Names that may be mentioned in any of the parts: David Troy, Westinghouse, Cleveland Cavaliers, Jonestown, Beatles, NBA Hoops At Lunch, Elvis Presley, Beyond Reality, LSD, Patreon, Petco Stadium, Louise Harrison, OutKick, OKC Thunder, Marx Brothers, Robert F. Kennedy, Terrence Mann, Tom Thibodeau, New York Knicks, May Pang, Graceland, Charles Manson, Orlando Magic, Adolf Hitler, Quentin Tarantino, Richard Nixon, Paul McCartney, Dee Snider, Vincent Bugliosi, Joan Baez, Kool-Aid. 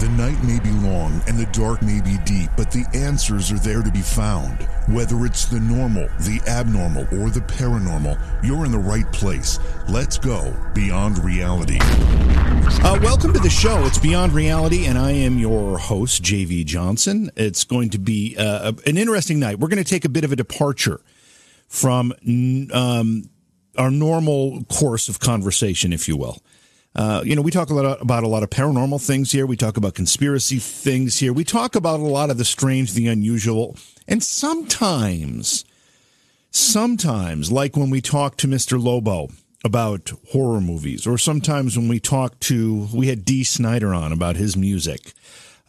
The night may be long and the dark may be deep, but the answers are there to be found. Whether it's the normal, the abnormal, or the paranormal, you're in the right place. Let's go Beyond Reality. Welcome to the show. It's Beyond Reality, and I am your host, J.V. Johnson. It's going to be an interesting night. We're going to take a bit of a departure from our normal course of conversation, if you will. We talk about a lot of paranormal things here. We talk about conspiracy things here. We talk about a lot of the strange, the unusual. And sometimes, like when we talk to Mr. Lobo about horror movies, or sometimes when we had Dee Snider on about his music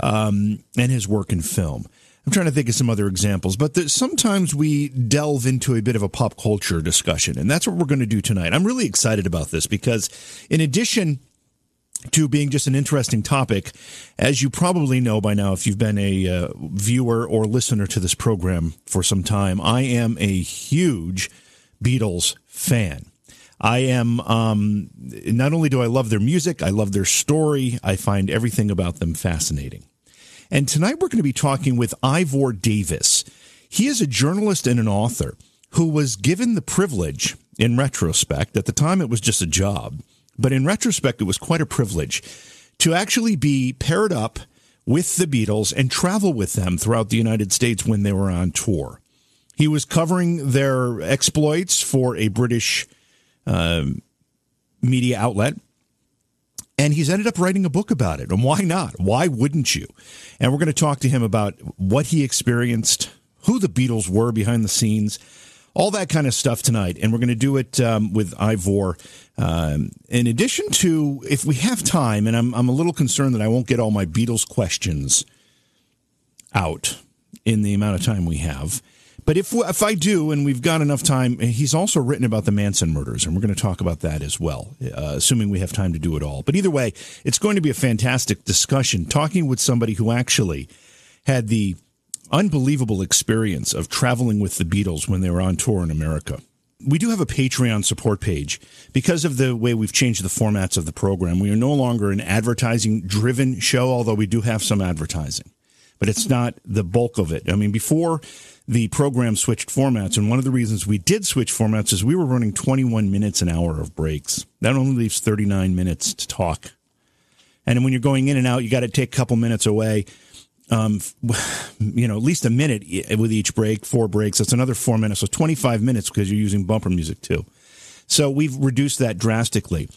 and his work in film. I'm trying to think of some other examples, but sometimes we delve into a bit of a pop culture discussion, and that's what we're going to do tonight. I'm really excited about this because, in addition to being just an interesting topic, as you probably know by now, if you've been a viewer or listener to this program for some time, I am a huge Beatles fan. I am, not only do I love their music, I love their story. I find everything about them fascinating. And tonight we're going to be talking with Ivor Davis. He is a journalist and an author who was given the privilege, in retrospect, at the time it was just a job, but in retrospect it was quite a privilege, to actually be paired up with the Beatles and travel with them throughout the United States when they were on tour. He was covering their exploits for a British media outlet. And he's ended up writing a book about it. And why not? Why wouldn't you? And we're going to talk to him about what he experienced, who the Beatles were behind the scenes, all that kind of stuff tonight. And we're going to do it with Ivor. In addition to, if we have time, and I'm a little concerned that I won't get all my Beatles questions out in the amount of time we have. But if I do, and we've got enough time, he's also written about the Manson murders, and we're going to talk about that as well, assuming we have time to do it all. But either way, it's going to be a fantastic discussion, talking with somebody who actually had the unbelievable experience of traveling with the Beatles when they were on tour in America. We do have a Patreon support page. Because of the way we've changed the formats of the program, we are no longer an advertising-driven show, although we do have some advertising. But it's not the bulk of it. I mean, before the program switched formats, and one of the reasons we did switch formats is we were running 21 minutes an hour of breaks. That only leaves 39 minutes to talk. And when you're going in and out, you got to take a couple minutes away, at least a minute with each break, 4 breaks. That's another 4 minutes, so 25 minutes because you're using bumper music too. So we've reduced that drastically.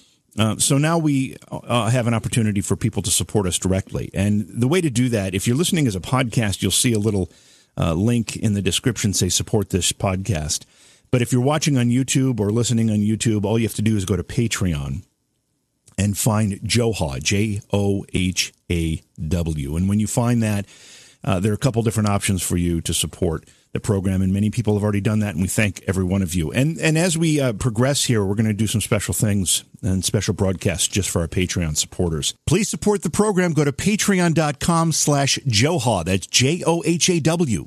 So now we have an opportunity for people to support us directly. And the way to do that, if you're listening as a podcast, you'll see a little link in the description, say support this podcast. But if you're watching on YouTube or listening on YouTube, all you have to do is go to Patreon and find Johaw, Johaw. And when you find that, there are a couple different options for you to support the program, and many people have already done that, and we thank every one of you. And as we progress here, we're going to do some special things and special broadcasts just for our Patreon supporters. Please support the program. Go to patreon.com/Johaw. That's Johaw.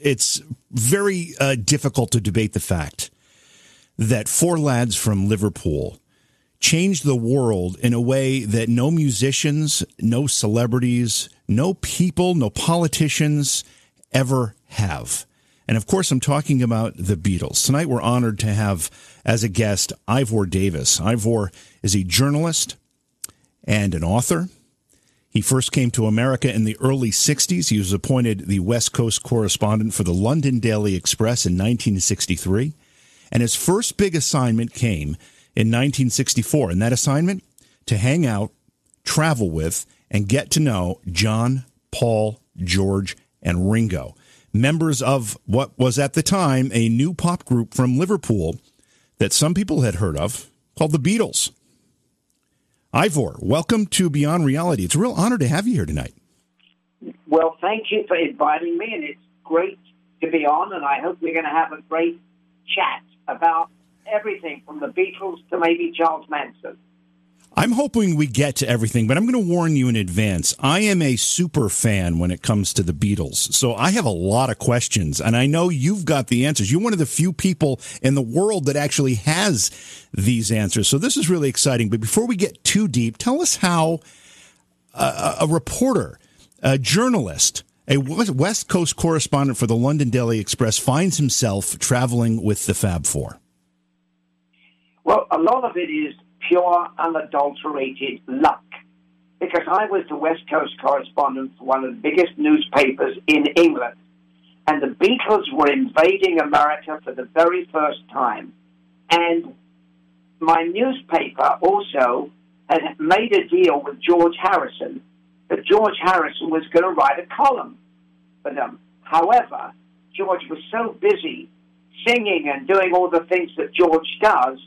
It's very difficult to debate the fact that 4 lads from Liverpool changed the world in a way that no musicians, no celebrities, no people, no politicians ever have. And, of course, I'm talking about the Beatles. Tonight we're honored to have as a guest Ivor Davis. Ivor is a journalist and an author. He first came to America in the early 60s. He was appointed the West Coast correspondent for the London Daily Express in 1963. And his first big assignment came in 1964. And that assignment? To hang out, travel with, and get to know John, Paul, George, and Ringo, members of what was at the time a new pop group from Liverpool that some people had heard of called the Beatles. Ivor, welcome to Beyond Reality. It's a real honor to have you here tonight. Well, thank you for inviting me, and it's great to be on, and I hope we're going to have a great chat about everything from the Beatles to maybe Charles Manson. I'm hoping we get to everything, but I'm going to warn you in advance. I am a super fan when it comes to the Beatles, so I have a lot of questions, and I know you've got the answers. You're one of the few people in the world that actually has these answers, so this is really exciting. But before we get too deep, tell us how a reporter, a journalist, a West Coast correspondent for the London Daily Express finds himself traveling with the Fab Four. Well, a lot of it is pure, unadulterated luck, because I was the West Coast correspondent for one of the biggest newspapers in England, and the Beatles were invading America for the very first time. And my newspaper also had made a deal with George Harrison that George Harrison was going to write a column for them. However, George was so busy singing and doing all the things that George does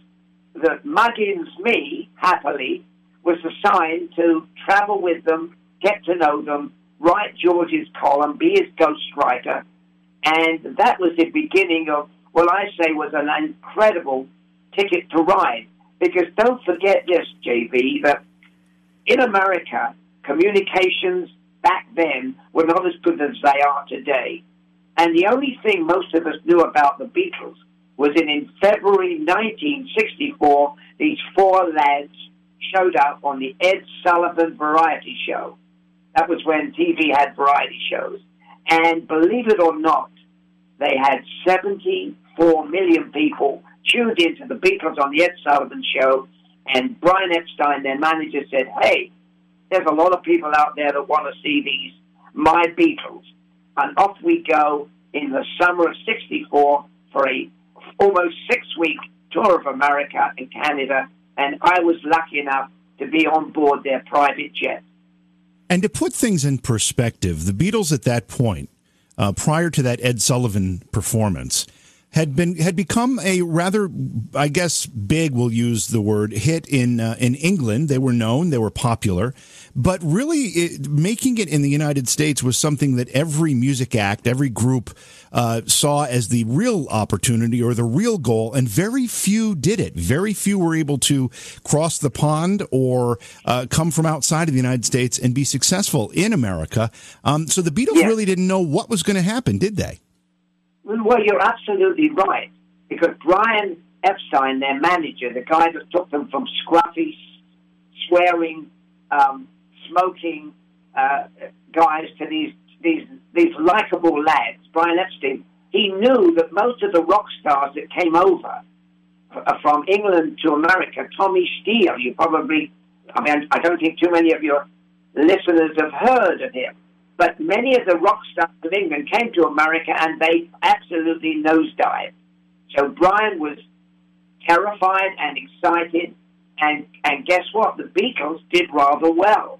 that Muggins Me, happily, was assigned to travel with them, get to know them, write George's column, be his ghostwriter. And that was the beginning of what I say was an incredible ticket to ride. Because don't forget this, JV, that in America, communications back then were not as good as they are today. And the only thing most of us knew about the Beatles was that in February 1964, these four lads showed up on the Ed Sullivan variety show. That was when TV had variety shows. And believe it or not, they had 74 million people tuned into the Beatles on the Ed Sullivan show. And Brian Epstein, their manager, said, "Hey, there's a lot of people out there that want to see these, my Beatles." And off we go in the summer of 64 for a almost six-week tour of America and Canada, and I was lucky enough to be on board their private jet. And to put things in perspective, the Beatles at that point, prior to that Ed Sullivan performance, had become a rather, I guess, big, we'll use the word, hit in England. They were known, they were popular, but really making it in the United States was something that every music act, every group saw as the real opportunity or the real goal, and very few did it. Very few were able to cross the pond or come from outside of the United States and be successful in America. So the Beatles really didn't know what was going to happen, did they? Well, you're absolutely right, because Brian Epstein, their manager, the guy that took them from scruffy, swearing, smoking guys to these likable lads, Brian Epstein, he knew that most of the rock stars that came over from England to America, Tommy Steele, I don't think too many of your listeners have heard of him. But many of the rock stars of England came to America and they absolutely nosedived. So Brian was terrified and excited. And guess what? The Beatles did rather well.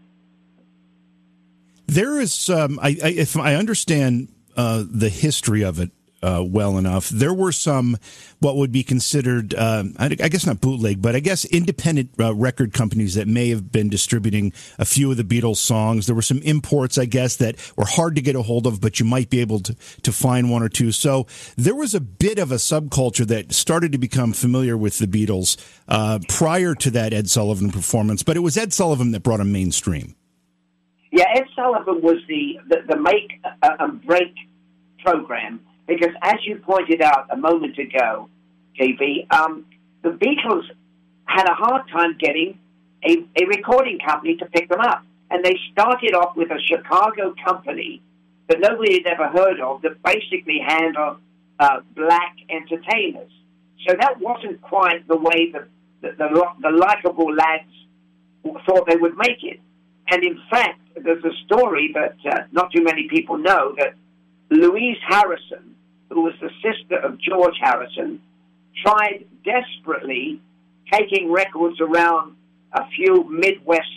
There is, if I understand the history of it well enough, there were some what would be considered, I guess not bootleg, but I guess independent record companies that may have been distributing a few of the Beatles songs. There were some imports, I guess, that were hard to get a hold of, but you might be able to find one or two. So there was a bit of a subculture that started to become familiar with the Beatles prior to that Ed Sullivan performance, but it was Ed Sullivan that brought them mainstream. Yeah, Ed Sullivan was the make and break program. Because as you pointed out a moment ago, JV, the Beatles had a hard time getting a recording company to pick them up. And they started off with a Chicago company that nobody had ever heard of that basically handled black entertainers. So that wasn't quite the way the likable lads thought they would make it. And in fact, there's a story that not too many people know that Louise Harrison, who was the sister of George Harrison, tried desperately taking records around a few Midwest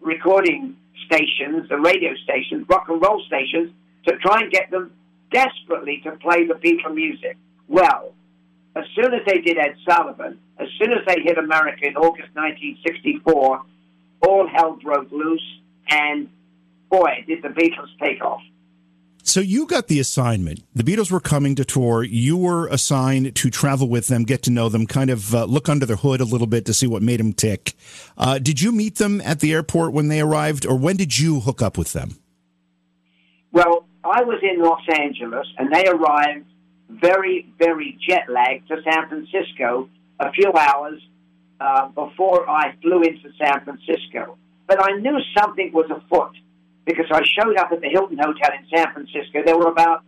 recording stations, the radio stations, rock and roll stations, to try and get them desperately to play the Beatle music. Well, as soon as they did Ed Sullivan, as soon as they hit America in August 1964, all hell broke loose, and boy, did the Beatles take off. So you got the assignment. The Beatles were coming to tour. You were assigned to travel with them, get to know them, kind of look under their hood a little bit to see what made them tick. Did you meet them at the airport when they arrived, or when did you hook up with them? Well, I was in Los Angeles, and they arrived very, very jet-lagged to San Francisco a few hours before I flew into San Francisco. But I knew something was afoot, because I showed up at the Hilton Hotel in San Francisco. There were about,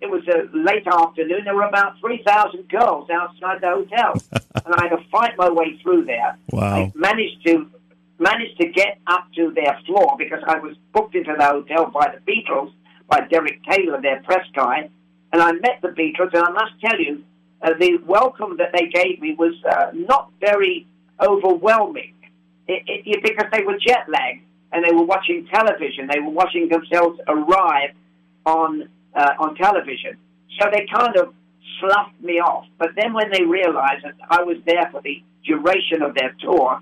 it was a late afternoon, there were about 3,000 girls outside the hotel. And I had to fight my way through there. Wow. I managed to get up to their floor, because I was booked into the hotel by the Beatles, by Derek Taylor, their press guy. And I met the Beatles, and I must tell you, the welcome that they gave me was not very overwhelming, because they were jet-lagged. And they were watching television. They were watching themselves arrive on television. So they kind of sloughed me off. But then when they realized that I was there for the duration of their tour,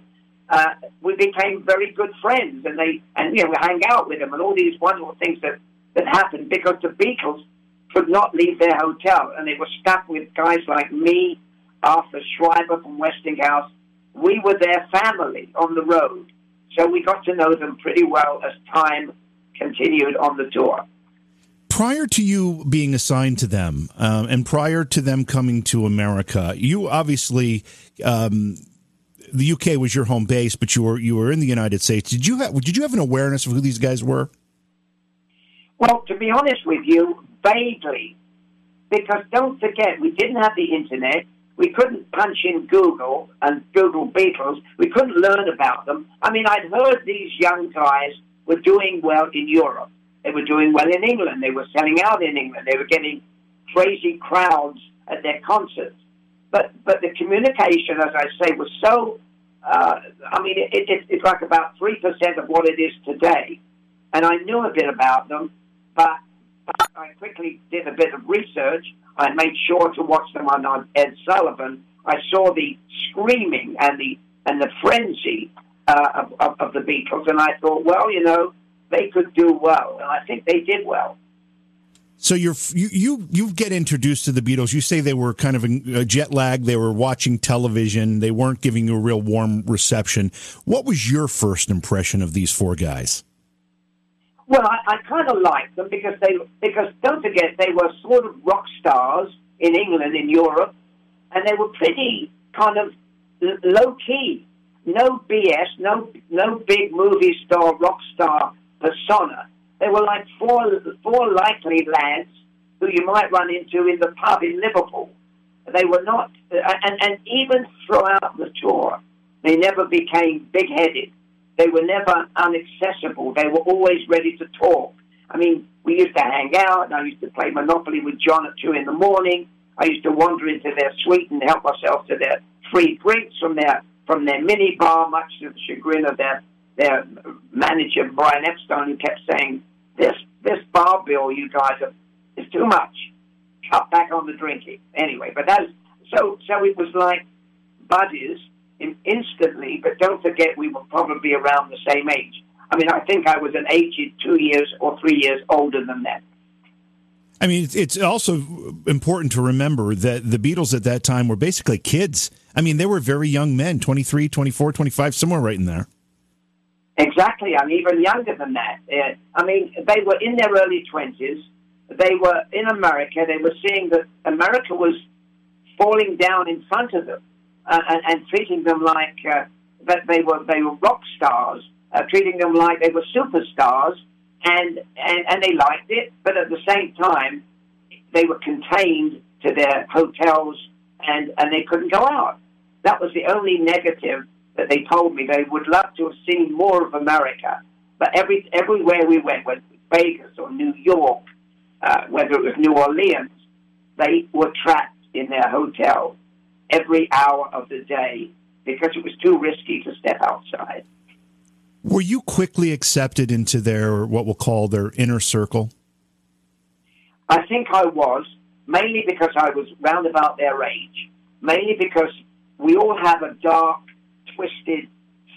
we became very good friends. And we hang out with them and all these wonderful things that happened, because the Beatles could not leave their hotel, and they were stuck with guys like me, Arthur Schreiber from Westinghouse. We were their family on the road. So we got to know them pretty well as time continued on the tour. Prior to you being assigned to them, and prior to them coming to America, you obviously, the UK was your home base, but you were in the United States. Did you have an awareness of who these guys were? Well, to be honest with you, vaguely, because don't forget, we didn't have the internet. We couldn't punch in Google and Google Beatles. We couldn't learn about them. I mean, I'd heard these young guys were doing well in Europe. They were doing well in England. They were selling out in England. They were getting crazy crowds at their concerts. But the communication, as I say, was so... it's like about 3% of what it is today. And I knew a bit about them, but I quickly did a bit of research. I made sure to watch them on Ed Sullivan. I saw the screaming and the frenzy of the Beatles, and I thought, well, you know, they could do well, and I think they did well. So you get introduced to the Beatles. You say they were kind of a jet lag. They were watching television. They weren't giving you a real warm reception. What was your first impression of these four guys? Well, I kind of liked them because don't forget, they were sort of rock stars in England, in Europe, and they were pretty kind of low-key. No BS, no big movie star, rock star persona. They were like four likely lads who you might run into in the pub in Liverpool. They were not, and even throughout the tour, they never became big-headed. They were never inaccessible. They were always ready to talk. I mean, we used to hang out, and I used to play Monopoly with John at 2 a.m. I used to wander into their suite and help myself to their free drinks from their mini bar, much to the chagrin of their manager, Brian Epstein, who kept saying, this bar bill, you guys, is too much. Cut back on the drinking. Anyway, but so it was like buddies, instantly, but don't forget we were probably around the same age. I mean, I think I was an aged 2 years or 3 years older than that. I mean, it's also important to remember that the Beatles at that time were basically kids. I mean, they were very young men, 23, 24, 25, somewhere right in there. Exactly. I'm even younger than that. I mean, they were in their early 20s. They were in America. They were seeing that America was falling down in front of them. And treating them like that they were rock stars, treating them like they were superstars, and they liked it. But at the same time, they were contained to their hotels, and they couldn't go out. That was the only negative that they told me. They would love to have seen more of America, but everywhere we went, whether it was Vegas or New York, whether it was New Orleans, they were trapped in their hotel every hour of the day because it was too risky to step outside. Were you quickly accepted into their, what we'll call their inner circle? I think I was, mainly because I was round about their age, mainly because we all have a dark, twisted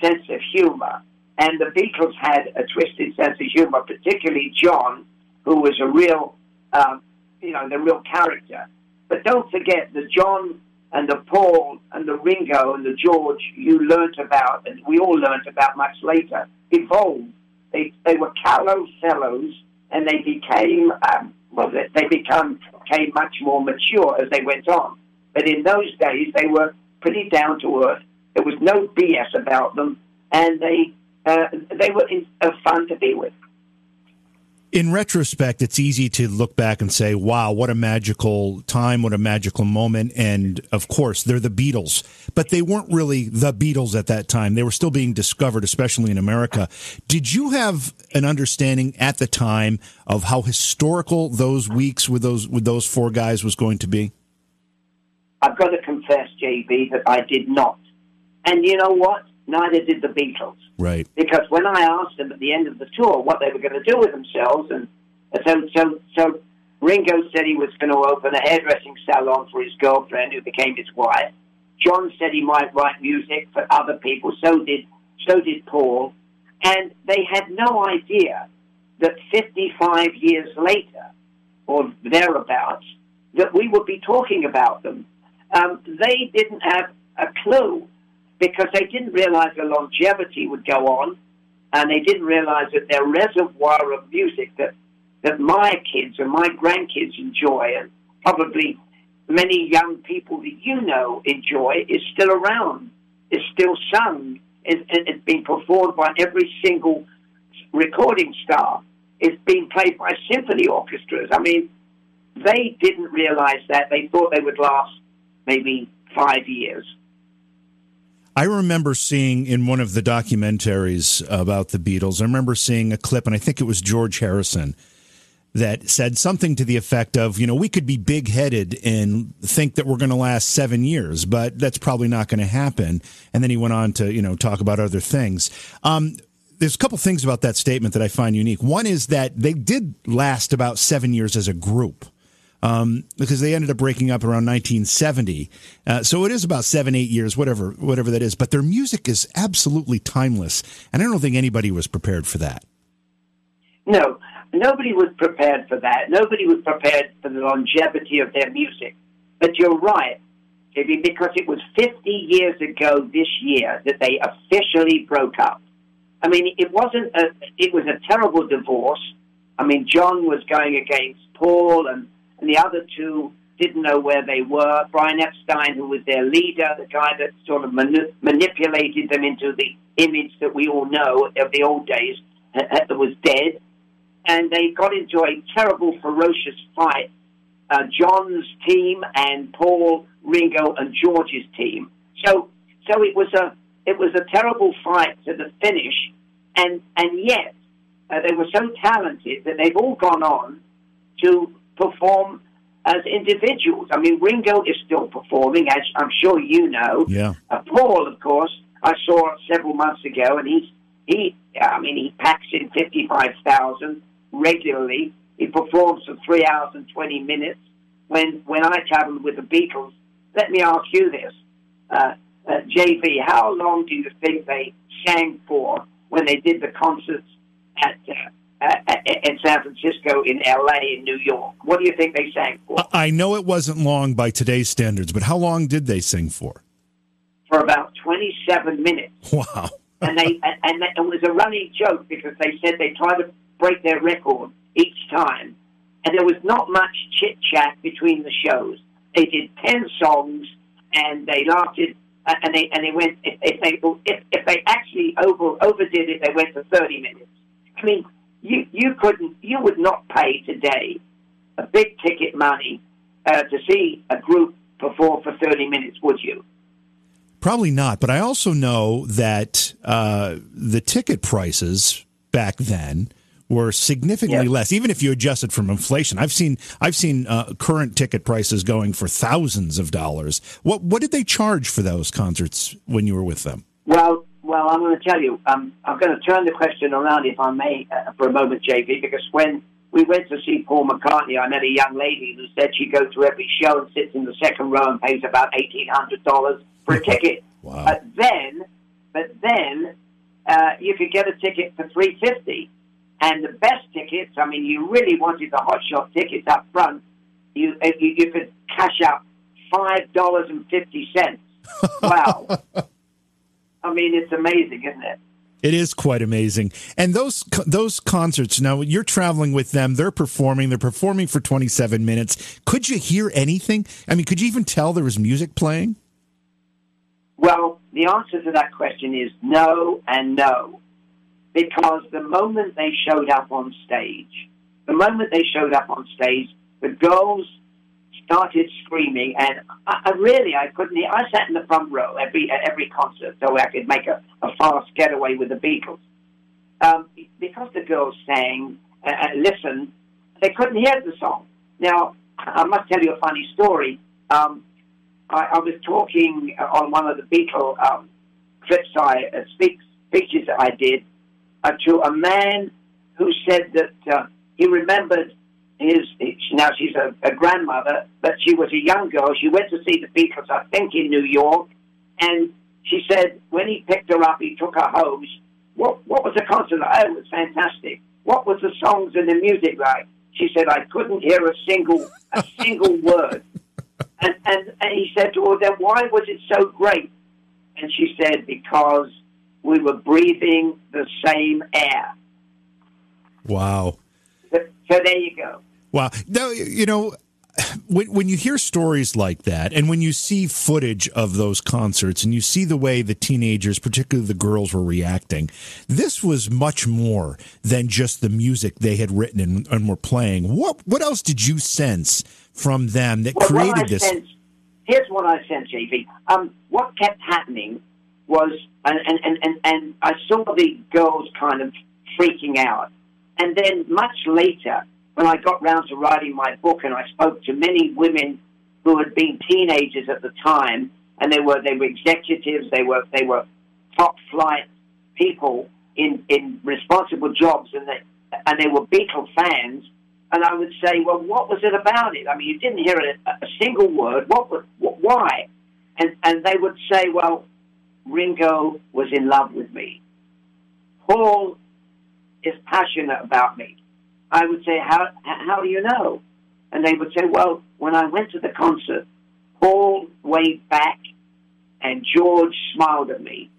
sense of humor, And the Beatles had a twisted sense of humor, particularly John, who was a real, the real character. But don't forget the John and the Paul and the Ringo and the George you learnt about, and we all learnt about much later, evolved. They were callow fellows, and they became, became much more mature as they went on. But in those days, they were pretty down to earth. There was no BS about them, and they were fun to be with. In retrospect, it's easy to look back and say, wow, what a magical time, what a magical moment. And, of course, they're the Beatles. But they weren't really the Beatles at that time. They were still being discovered, especially in America. Did you have an understanding at the time of how historical those weeks with those four guys was going to be? I've got to confess, JB, that I did not. And you know what? Neither did the Beatles. Right. Because when I asked them at the end of the tour what they were going to do with themselves, and so Ringo said he was going to open a hairdressing salon for his girlfriend, who became his wife. John said he might write music for other people. So did Paul. And they had no idea that 55 years later, or thereabouts, that we would be talking about them. They didn't have a clue, because they didn't realize the longevity would go on, and they didn't realize that their reservoir of music that my kids and my grandkids enjoy, and probably many young people that you know enjoy, is still around, is still sung, is being performed by every single recording star, is being played by symphony orchestras. I mean, they didn't realize that. They thought they would last maybe 5 years. I remember seeing in one of the documentaries about the Beatles, I remember seeing a clip, and I think it was George Harrison, that said something to the effect of, we could be big-headed and think that we're going to last 7 years, but that's probably not going to happen. And then he went on to, talk about other things. There's a couple things about that statement that I find unique. One is that they did last about 7 years as a group. Because they ended up breaking up around 1970. So it is about 7, 8 years, whatever that is. But their music is absolutely timeless. And I don't think anybody was prepared for that. No, nobody was prepared for that. Nobody was prepared for the longevity of their music. But you're right, Jimmy, because it was 50 years ago this year that they officially broke up. I mean, it was a terrible divorce. I mean, John was going against Paul, and the other two didn't know where they were. Brian Epstein, who was their leader, the guy that sort of manipulated them into the image that we all know of the old days, was dead. And they got into a terrible, ferocious fight. John's team and Paul, Ringo, and George's team. So it was a terrible fight to the finish. And yet, they were so talented that they've all gone on to perform as individuals. I mean, Ringo is still performing, as I'm sure you know. Yeah. Paul, of course, I saw several months ago, and he packs in 55,000 regularly. He performs for 3 hours and 20 minutes. When I traveled with the Beatles, let me ask you this, J.V., how long do you think they sang for when they did the concerts in San Francisco, in L.A., in New York? What do you think they sang for? I know it wasn't long by today's standards, but how long did they sing for? For about 27 minutes. Wow. and it was a running joke, because they said they tried to break their record each time. And there was not much chit-chat between the shows. They did 10 songs, and they lasted, and they went, if they actually overdid it, they went for 30 minutes. I mean, you would not pay today a big ticket money to see a group perform for 30 minutes, would you? Probably not. But I also know that the ticket prices back then were significantly less, even if you adjusted from inflation. I've seen current ticket prices going for thousands of dollars. What did they charge for those concerts when you were with them? Well, I'm going to tell you, I'm going to turn the question around, if I may, for a moment, J.V., because when we went to see Paul McCartney, I met a young lady who said she goes to every show and sits in the second row and pays about $1,800 for a ticket. Wow. But then you could get a ticket for $3.50. And the best tickets, I mean, you really wanted the hotshot tickets up front, you could cash out $5.50. Wow. I mean, it's amazing, isn't it? It is quite amazing. And those concerts, now you're traveling with them, they're performing for 27 minutes. Could you hear anything? I mean, could you even tell there was music playing? Well, the answer to that question is no and no. Because the moment they showed up on stage, the girls started screaming, and I couldn't hear. I sat in the front row at every concert so I could make a fast getaway with the Beatles. Because the girls sang and listened, they couldn't hear the song. Now, I must tell you a funny story. I was talking on one of the Beatles clips speeches that I did to a man who said that he remembered now she's a grandmother, but she was a young girl. She went to see the Beatles, I think, in New York, and she said when he picked her up, he took her home. What was the concert like? Oh, it was fantastic. What was the songs and the music like? She said, I couldn't hear a single word. And he said to her, then why was it so great? And she said, because we were breathing the same air. Wow. So there you go. Wow. Now, you know, when you hear stories like that, and when you see footage of those concerts, and you see the way the teenagers, particularly the girls, were reacting, this was much more than just the music they had written and were playing. What else did you sense from them that created this? Here's what I sensed, JV. What kept happening was, and I saw the girls kind of freaking out. And then much later, when I got round to writing my book and I spoke to many women who had been teenagers at the time, and they were executives, they were top flight people in responsible jobs, and they were Beatle fans, and I would say, well, what was it about it? I mean, you didn't hear a single word. Why? And they would say, well, Ringo was in love with me. Paul is passionate about me. I would say, how do you know? And they would say, well, when I went to the concert, Paul waved back and George smiled at me.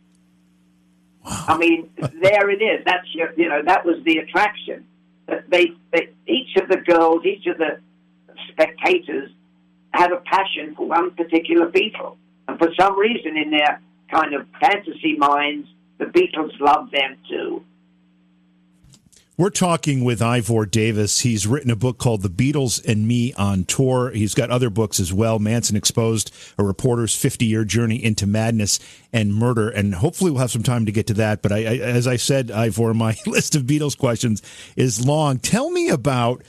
Wow. I mean, there it is. That's that was the attraction. They each of the girls, each of the spectators had a passion for one particular Beatle. And for some reason in their kind of fantasy minds, the Beatles loved them too. We're talking with Ivor Davis. He's written a book called The Beatles and Me on Tour. He's got other books as well, Manson Exposed, A Reporter's 50-Year Journey into Madness and Murder. And hopefully we'll have some time to get to that. But I, as I said, Ivor, my list of Beatles questions is long. Tell me about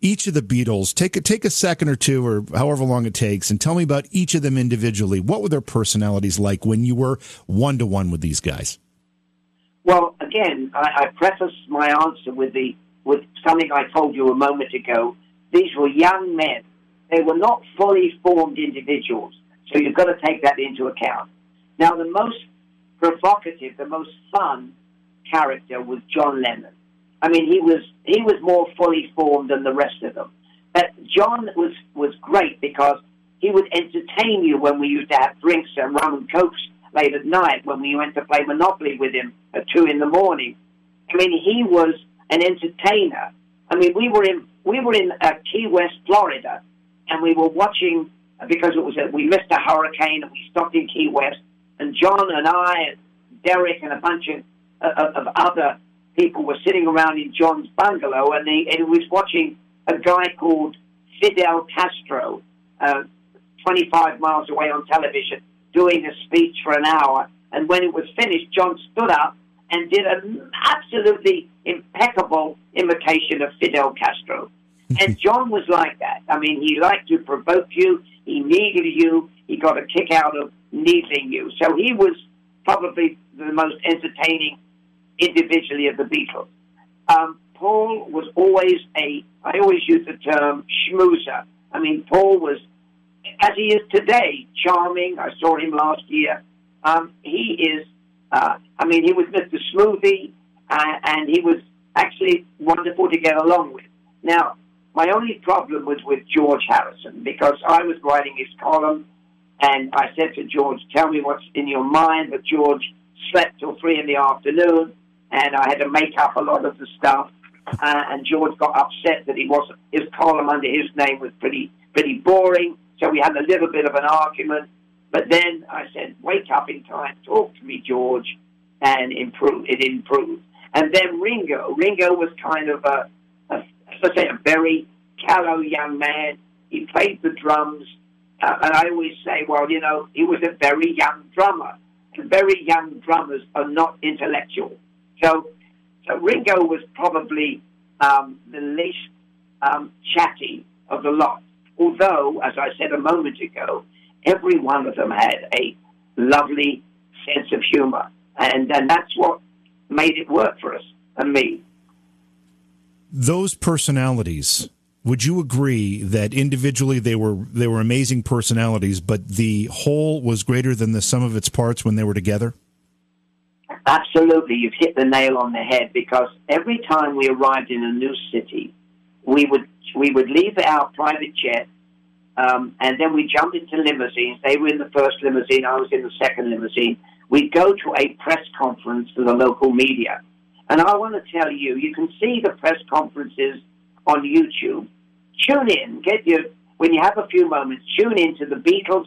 each of the Beatles. Take a second or two or however long it takes and tell me about each of them individually. What were their personalities like when you were one-to-one with these guys? Well, again, I preface my answer with something I told you a moment ago. These were young men. They were not fully formed individuals, so you've got to take that into account. Now, the most provocative, the most fun character was John Lennon. I mean, he was more fully formed than the rest of them. But John was great because he would entertain you when we used to have drinks and rum and cokes late at night, when we went to play Monopoly with him at 2 a.m. I mean, he was an entertainer. I mean, we were in Key West, Florida, and we were watching because we missed a hurricane and we stopped in Key West. And John and I and Derek and a bunch of other people were sitting around in John's bungalow, and he was watching a guy called Fidel Castro, 25 miles away on television, doing a speech for an hour, and when it was finished, John stood up and did an absolutely impeccable imitation of Fidel Castro. And John was like that. I mean, he liked to provoke you, he needed you, he got a kick out of needling you. So he was probably the most entertaining individually of the Beatles. Paul was always I always use the term schmoozer. I mean, Paul was, as he is today, charming. I saw him last year. He is I mean, he was Mr. Smoothie, and he was actually wonderful to get along with. Now, my only problem was with George Harrison, because I was writing his column, and I said to George, tell me what's in your mind, but George slept till 3 in the afternoon, and I had to make up a lot of the stuff, and George got upset that his column under his name was pretty boring, so we had a little bit of an argument. But then I said, wake up in time, talk to me, George, and it improved. And then Ringo was kind of a very callow young man. He played the drums, and I always say, well, you know, he was a very young drummer. And very young drummers are not intellectual. So Ringo was probably the least chatty of the lot. Although, as I said a moment ago, every one of them had a lovely sense of humor. And that's what made it work for us and me. Those personalities, would you agree that individually they were amazing personalities, but the whole was greater than the sum of its parts when they were together? Absolutely. You've hit the nail on the head, because every time we arrived in a new city, we would leave our private jet, and then we jumped into limousines. They were in the first limousine. I was in the second limousine. We'd go to a press conference for the local media. And I want to tell you, you can see the press conferences on YouTube. Tune in. When you have a few moments, tune in to the Beatles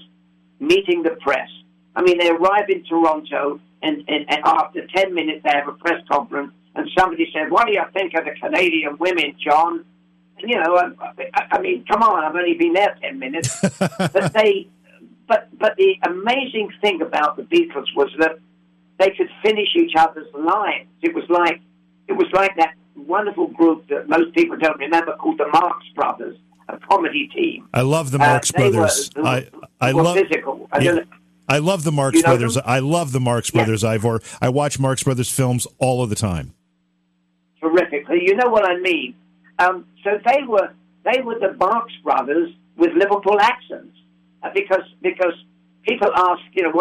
meeting the press. I mean, they arrive in Toronto, and after 10 minutes they have a press conference, and somebody said, what do you think of the Canadian women, John? And, you know, I mean, come on, I've only been there 10 minutes. But the amazing thing about the Beatles was that they could finish each other's lines. It was like that wonderful group that most people don't remember called the Marx Brothers, a comedy team. I love the Marx Brothers. I love the Marx Brothers. I love the Marx Brothers, Ivor. I watch Marx Brothers films all of the time. Terrific. You know what I mean. So they were the Marx Brothers with Liverpool accents, because people ask, you know,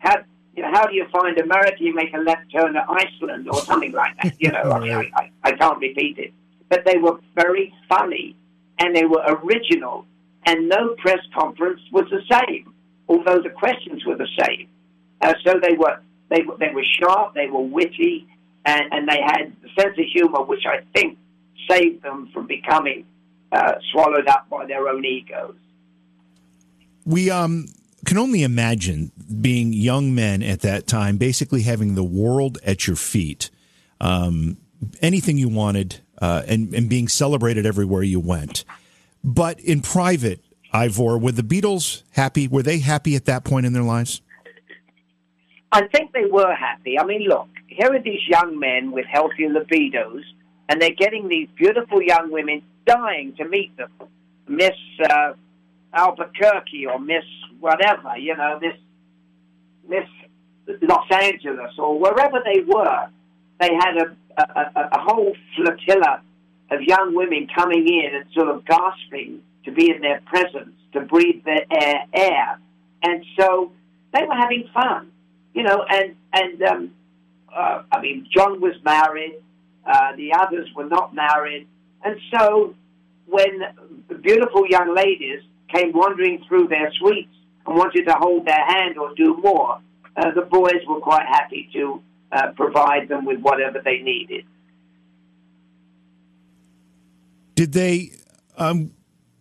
how do you find America? You make a left turn to Iceland or something like that. You know, I mean, I can't repeat it. But they were very funny, and they were original, and no press conference was the same, although the questions were the same. So they were sharp, they were witty, and they had a sense of humor, which I think saved them from becoming swallowed up by their own egos. We can only imagine being young men at that time, basically having the world at your feet, anything you wanted, and being celebrated everywhere you went. But in private, Ivor, were the Beatles happy? Were they happy at that point in their lives? I think they were happy. I mean, look, here are these young men with healthy libidos, and they're getting these beautiful young women dying to meet them. Miss Albuquerque or Miss whatever, you know, Miss Los Angeles or wherever they were. They had a whole flotilla of young women coming in and sort of gasping to be in their presence, to breathe their air. And so they were having fun, you know, and I mean, John was married. The others were not married. And so when the beautiful young ladies came wandering through their suites and wanted to hold their hand or do more, the boys were quite happy to provide them with whatever they needed. Did they...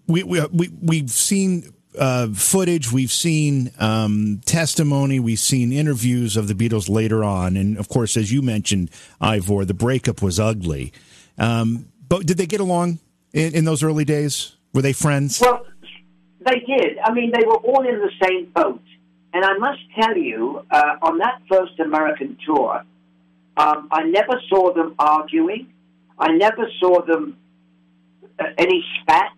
We've seen footage, we've seen testimony, we've seen interviews of the Beatles later on, and of course, as you mentioned, Ivor, the breakup was ugly. But did they get along in those early days? Were they friends? Well, they did. I mean, they were all in the same boat. And I must tell you, on that first American tour, I never saw them arguing. I never saw them any spats.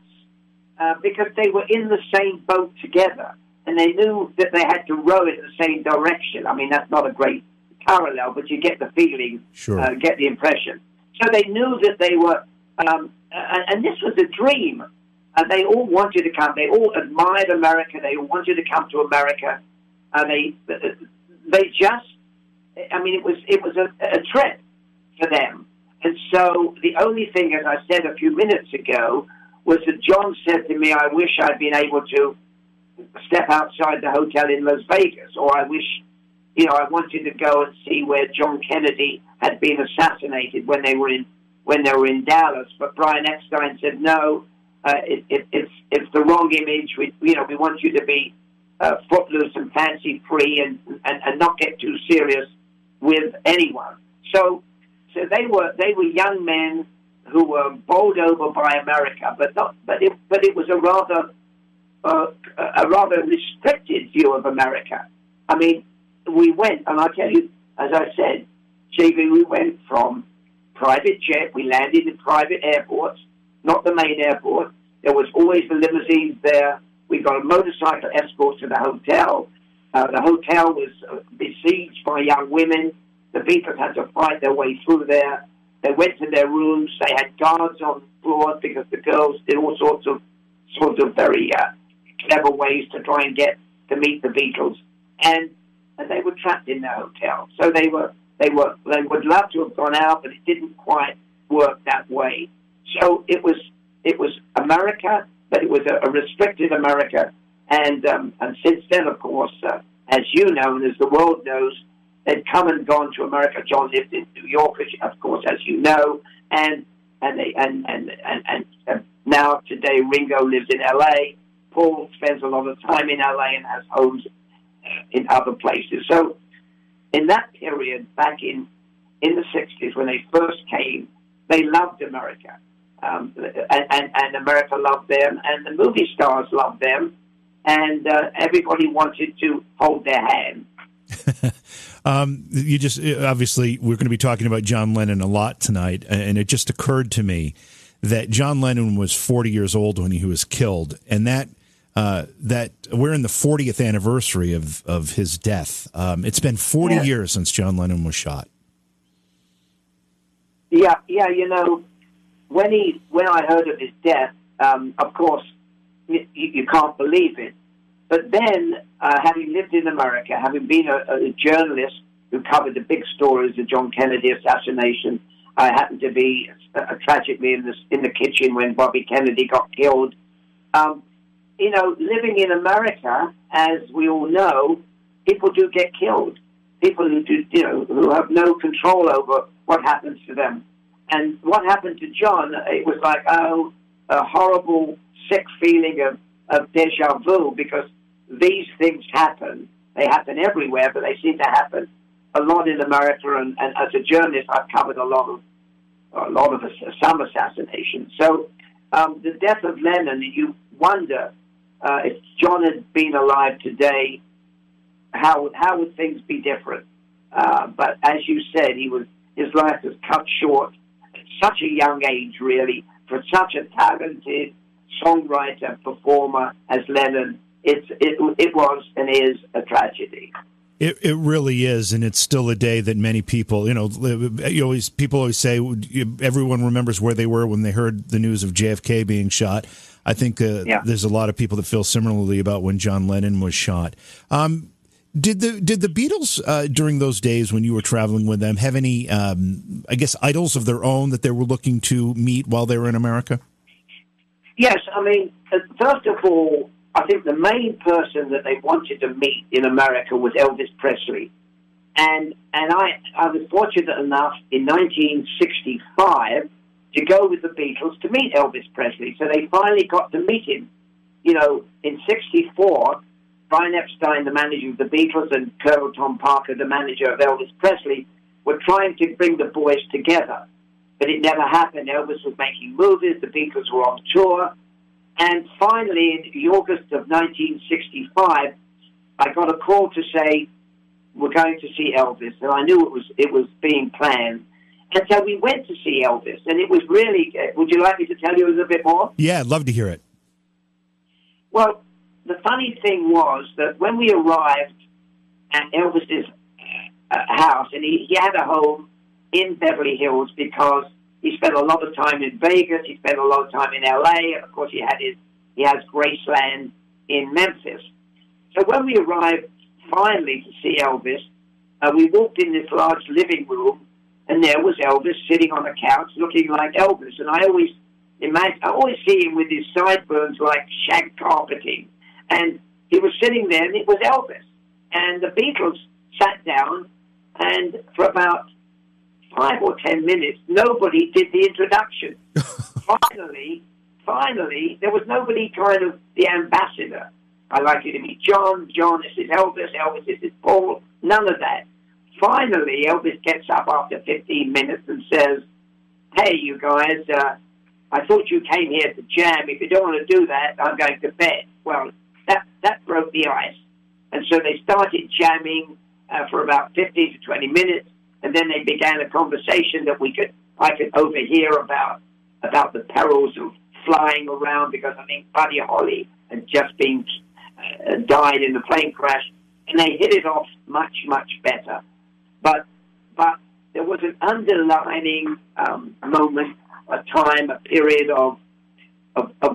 Because they were in the same boat together, and they knew that they had to row in the same direction. I mean, that's not a great parallel, but you get the feeling, sure. Get the impression. So they knew that they were, and this was a dream. They all wanted to come. They all admired America. They all wanted to come to America. They just I mean, it was a threat for them. And so the only thing, as I said a few minutes ago, was that John said to me, I wish I'd been able to step outside the hotel in Las Vegas, or I wish, you know, I wanted to go and see where John Kennedy had been assassinated when they were in Dallas. But Brian Epstein said, no, it's the wrong image. We want you to be footloose and fancy free and not get too serious with anyone. So they were young men who were bowled over by America, but it was a rather restricted view of America. I mean, we went, and I'll tell you, as I said, JV, we went from private jet. We landed in private airports, not the main airport. There was always the limousines there. We got a motorcycle escort to the hotel. The hotel was besieged by young women. The Beatles had to fight their way through there. They went to their rooms. They had guards on board because the girls did all sorts of very clever ways to try and get to meet the Beatles. And they were trapped in their hotel. So they would love to have gone out, but it didn't quite work that way. So it was America, but it was a restricted America. And since then, of course, as you know and as the world knows, they'd come and gone to America. John lived in New York, of course, as you know, and now today Ringo lives in L.A. Paul spends a lot of time in L.A. and has homes in other places. So in that period, back in the 60s, when they first came, they loved America, and America loved them, and the movie stars loved them, and everybody wanted to hold their hand. You just obviously, we're going to be talking about John Lennon a lot tonight, and it just occurred to me that John Lennon was 40 years old when he was killed, and that we're in the 40th anniversary of his death. It's been 40 years since John Lennon was shot. Yeah, you know, when I heard of his death, of course, you can't believe it. But then, having lived in America, having been a journalist who covered the big stories of John Kennedy assassination, I happened to be tragically in the kitchen when Bobby Kennedy got killed. You know, living in America, as we all know, people do get killed. People who do, you know, who have no control over what happens to them. And what happened to John, it was like, oh, a horrible, sick feeling of déjà vu, because these things happen. They happen everywhere, but they seem to happen a lot in America. And as a journalist, I've covered a lot of some assassinations. So the death of Lennon, you wonder if John had been alive today, how would things be different? But as you said, his life was cut short at such a young age, really, for such a talented songwriter, performer as Lennon. It was and is a tragedy. It really is, and it's still a day that many people, people always say everyone remembers where they were when they heard the news of JFK being shot. I think there's a lot of people that feel similarly about when John Lennon was shot. Did the Beatles during those days when you were traveling with them have any, idols of their own that they were looking to meet while they were in America? Yes, I mean, first of all, I think the main person that they wanted to meet in America was Elvis Presley. And I was fortunate enough in 1965 to go with the Beatles to meet Elvis Presley. So they finally got to meet him. You know, in 1964, Brian Epstein, the manager of the Beatles, and Colonel Tom Parker, the manager of Elvis Presley, were trying to bring the boys together. But it never happened. Elvis was making movies. The Beatles were on tour. And finally, in August of 1965, I got a call to say, we're going to see Elvis. And I knew it was being planned. And so we went to see Elvis. And it was really... Would you like me to tell you a little bit more? Yeah, I'd love to hear it. Well, the funny thing was that when we arrived at Elvis's house, and he had a home in Beverly Hills because... He spent a lot of time in Vegas. He spent a lot of time in L.A. And, of course, he has Graceland in Memphis. So when we arrived finally to see Elvis, We walked in this large living room, and there was Elvis sitting on a couch looking like Elvis. And I always see him with his sideburns like shag carpeting. And he was sitting there, and it was Elvis. And the Beatles sat down, and for about 5 or 10 minutes, nobody did the introduction. Finally, there was nobody kind of the ambassador. I like you to be John. John, this is Elvis. Elvis, this is Paul. None of that. Finally, Elvis gets up after 15 minutes and says, "Hey, you guys, I thought you came here to jam. If you don't want to do that, I'm going to bed." Well, that broke the ice. And so they started jamming for about 15 to 20 minutes, and then they began a conversation that I could overhear about the perils of flying around, because I think Buddy Holly had just been died in the plane crash, and they hit it off much, much better. But there was an underlining moment, a time, a period of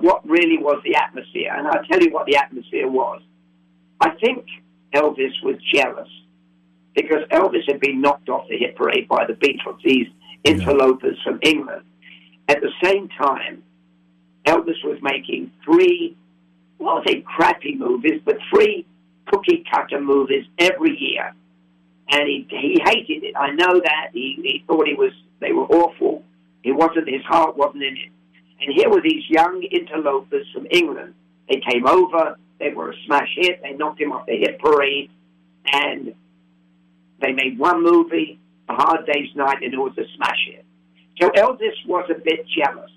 what really was the atmosphere. And I'll tell you what the atmosphere was. I think Elvis was jealous because Elvis had been knocked off the hit parade by the Beatles, these interlopers from England. At the same time, Elvis was making 3, well, I'll say crappy movies, but 3 cookie-cutter movies every year. And he hated it. I know that. He thought they were awful. His heart wasn't in it. And here were these young interlopers from England. They came over. They were a smash hit. They knocked him off the hit parade. And they made one movie, A Hard Day's Night, and it was a smash hit. So Elvis was a bit jealous.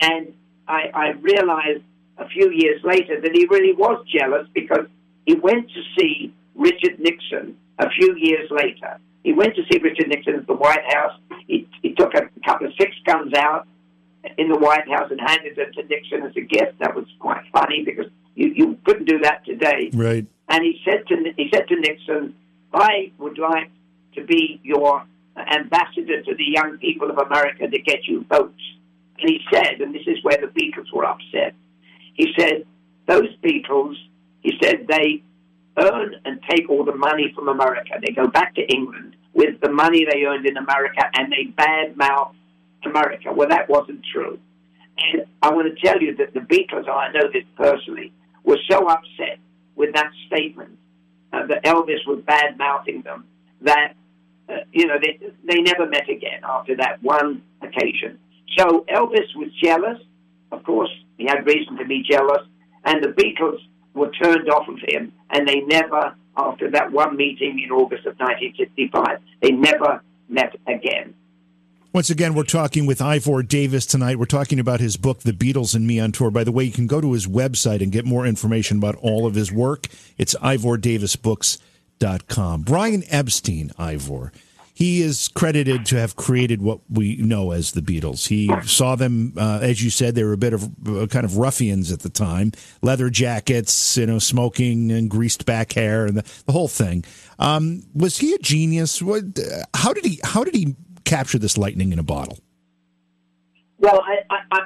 And I realized a few years later that he really was jealous because he went to see Richard Nixon a few years later. He went to see Richard Nixon at the White House. He took a couple of 6 guns out in the White House and handed them to Nixon as a gift. That was quite funny because you couldn't do that today. Right. And he said to Nixon, "I would like to be your ambassador to the young people of America to get you votes." And he said, and this is where the Beatles were upset, he said, "Those Beatles," he said, "they earn and take all the money from America. They go back to England with the money they earned in America and they badmouth America." Well, that wasn't true. And I want to tell you that the Beatles, and I know this personally, were so upset with that statement that Elvis was bad-mouthing them that, they never met again after that one occasion. So Elvis was jealous. Of course, he had reason to be jealous. And the Beatles were turned off of him, and they never, after that one meeting in August of 1965, they never met again. Once again, we're talking with Ivor Davis tonight. We're talking about his book, The Beatles and Me on Tour. By the way, you can go to his website and get more information about all of his work. It's ivordavisbooks.com. Brian Epstein, Ivor, he is credited to have created what we know as the Beatles. He saw them, as you said, they were a bit of kind of ruffians at the time. Leather jackets, smoking and greased back hair and the whole thing. Was he a genius? How did he capture this lightning in a bottle? Well,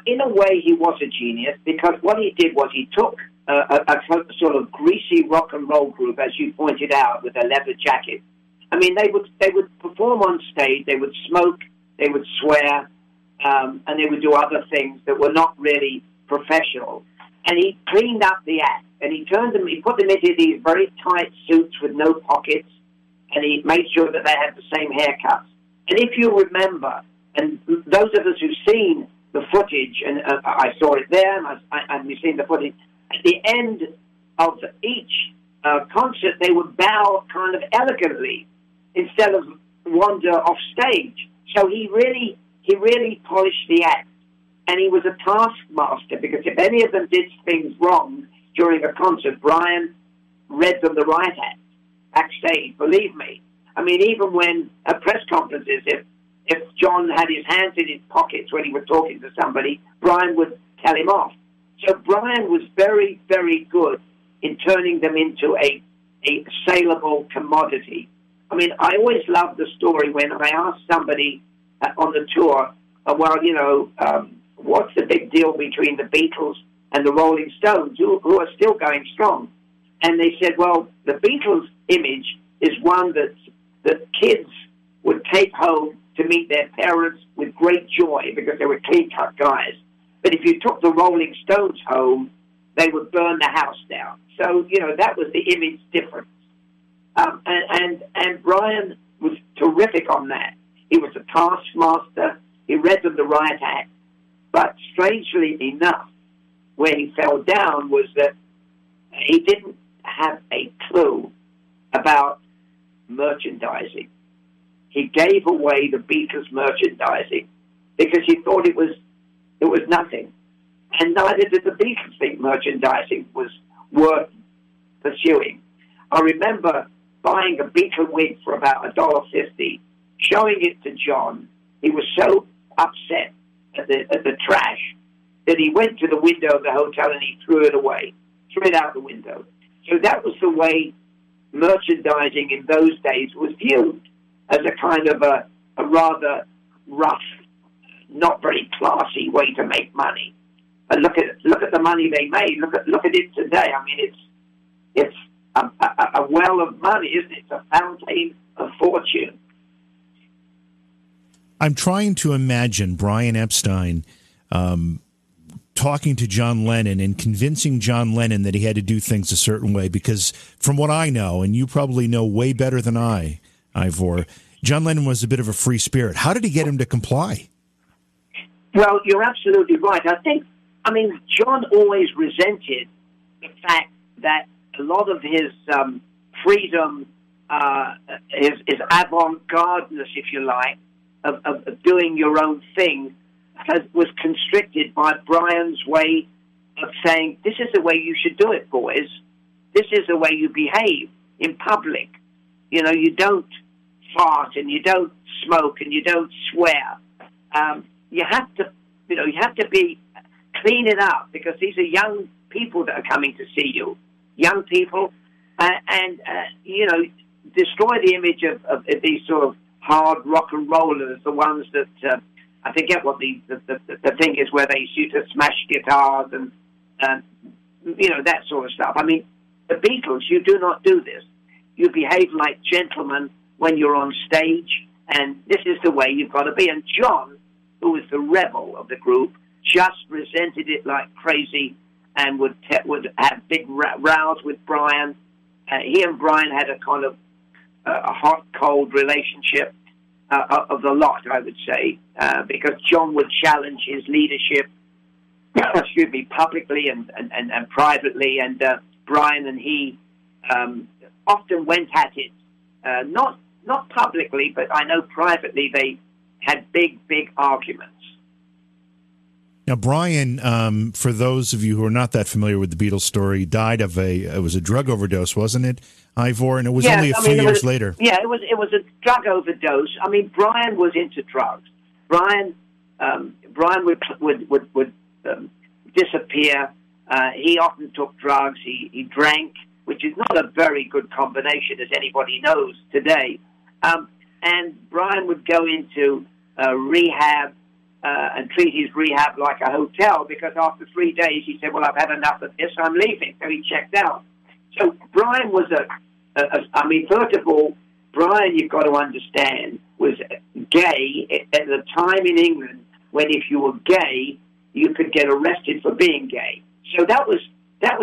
in a way, he was a genius because what he did was he took a sort of greasy rock and roll group, as you pointed out, with a leather jacket. I mean, they would perform on stage, they would smoke, they would swear, and they would do other things that were not really professional. And he cleaned up the act, and he put them into these very tight suits with no pockets, and he made sure that they had the same haircuts. And if you remember, and those of us who've seen the footage, and I saw it there, and we've seen the footage, at the end of each concert, they would bow kind of elegantly instead of wander off stage. So he really polished the act. And he was a taskmaster, because if any of them did things wrong during a concert, Brian read them the riot act backstage, believe me. I mean, even when at press conferences, if John had his hands in his pockets when he was talking to somebody, Brian would tell him off. So Brian was very, very good in turning them into a saleable commodity. I mean, I always loved the story when I asked somebody on the tour, what's the big deal between the Beatles and the Rolling Stones, who are still going strong? And they said, well, the Beatles' image is one that's that kids would take home to meet their parents with great joy because they were clean-cut guys. But if you took the Rolling Stones home, they would burn the house down. So, you know, that was the image difference. And Brian was terrific on that. He was a taskmaster. He read them the riot act. But strangely enough, where he fell down was that he didn't have a clue about merchandising. He gave away the Beatles merchandising because he thought it was nothing. And neither did the Beatles think merchandising was worth pursuing. I remember buying a Beatle wig for about $1.50, showing it to John. He was so upset at the trash that he went to the window of the hotel and he threw it away, threw it out the window. So that was the way merchandising in those days was viewed, as a kind of a rather rough, not very classy way to make money. And look at the money they made. Look at it today. I mean, it's a well of money, isn't it? It's a fountain of fortune. I'm trying to imagine Brian Epstein talking to John Lennon and convincing John Lennon that he had to do things a certain way, because from what I know, and you probably know way better than I, Ivor, John Lennon was a bit of a free spirit. How did he get him to comply? Well, you're absolutely right. I mean, John always resented the fact that a lot of his freedom, his avant-gardeness, if you like, of doing your own thing, was constricted by Brian's way of saying, this is the way you should do it, boys. This is the way you behave in public. You know, you don't fart and you don't smoke and you don't swear. You have to be clean it up, because these are young people that are coming to see you, young people, destroy the image of these sort of hard rock and rollers, the ones that I forget what the thing is where they shoot to smash guitars and that sort of stuff. I mean, the Beatles, you do not do this. You behave like gentlemen when you're on stage, and this is the way you've got to be. And John, who was the rebel of the group, just resented it like crazy and would have big rows with Brian. He and Brian had a kind of a hot-cold relationship of the lot, I would say, because John would challenge his leadership, excuse me, publicly and privately, and Brian and he often went at it, not publicly, but I know privately they had big arguments. Now, Brian, for those of you who are not that familiar with the Beatles story, died of it was a drug overdose, wasn't it, Ivor? And it was only a few years later. Yeah, it was a drug overdose. I mean, Brian was into drugs. Brian would disappear. He often took drugs. He drank, which is not a very good combination, as anybody knows today. And Brian would go into rehab. And treat his rehab like a hotel, because after 3 days he said, well, I've had enough of this, I'm leaving. So he checked out. So Brian was first of all, Brian, you've got to understand, was gay at the time in England when if you were gay, you could get arrested for being gay. So that was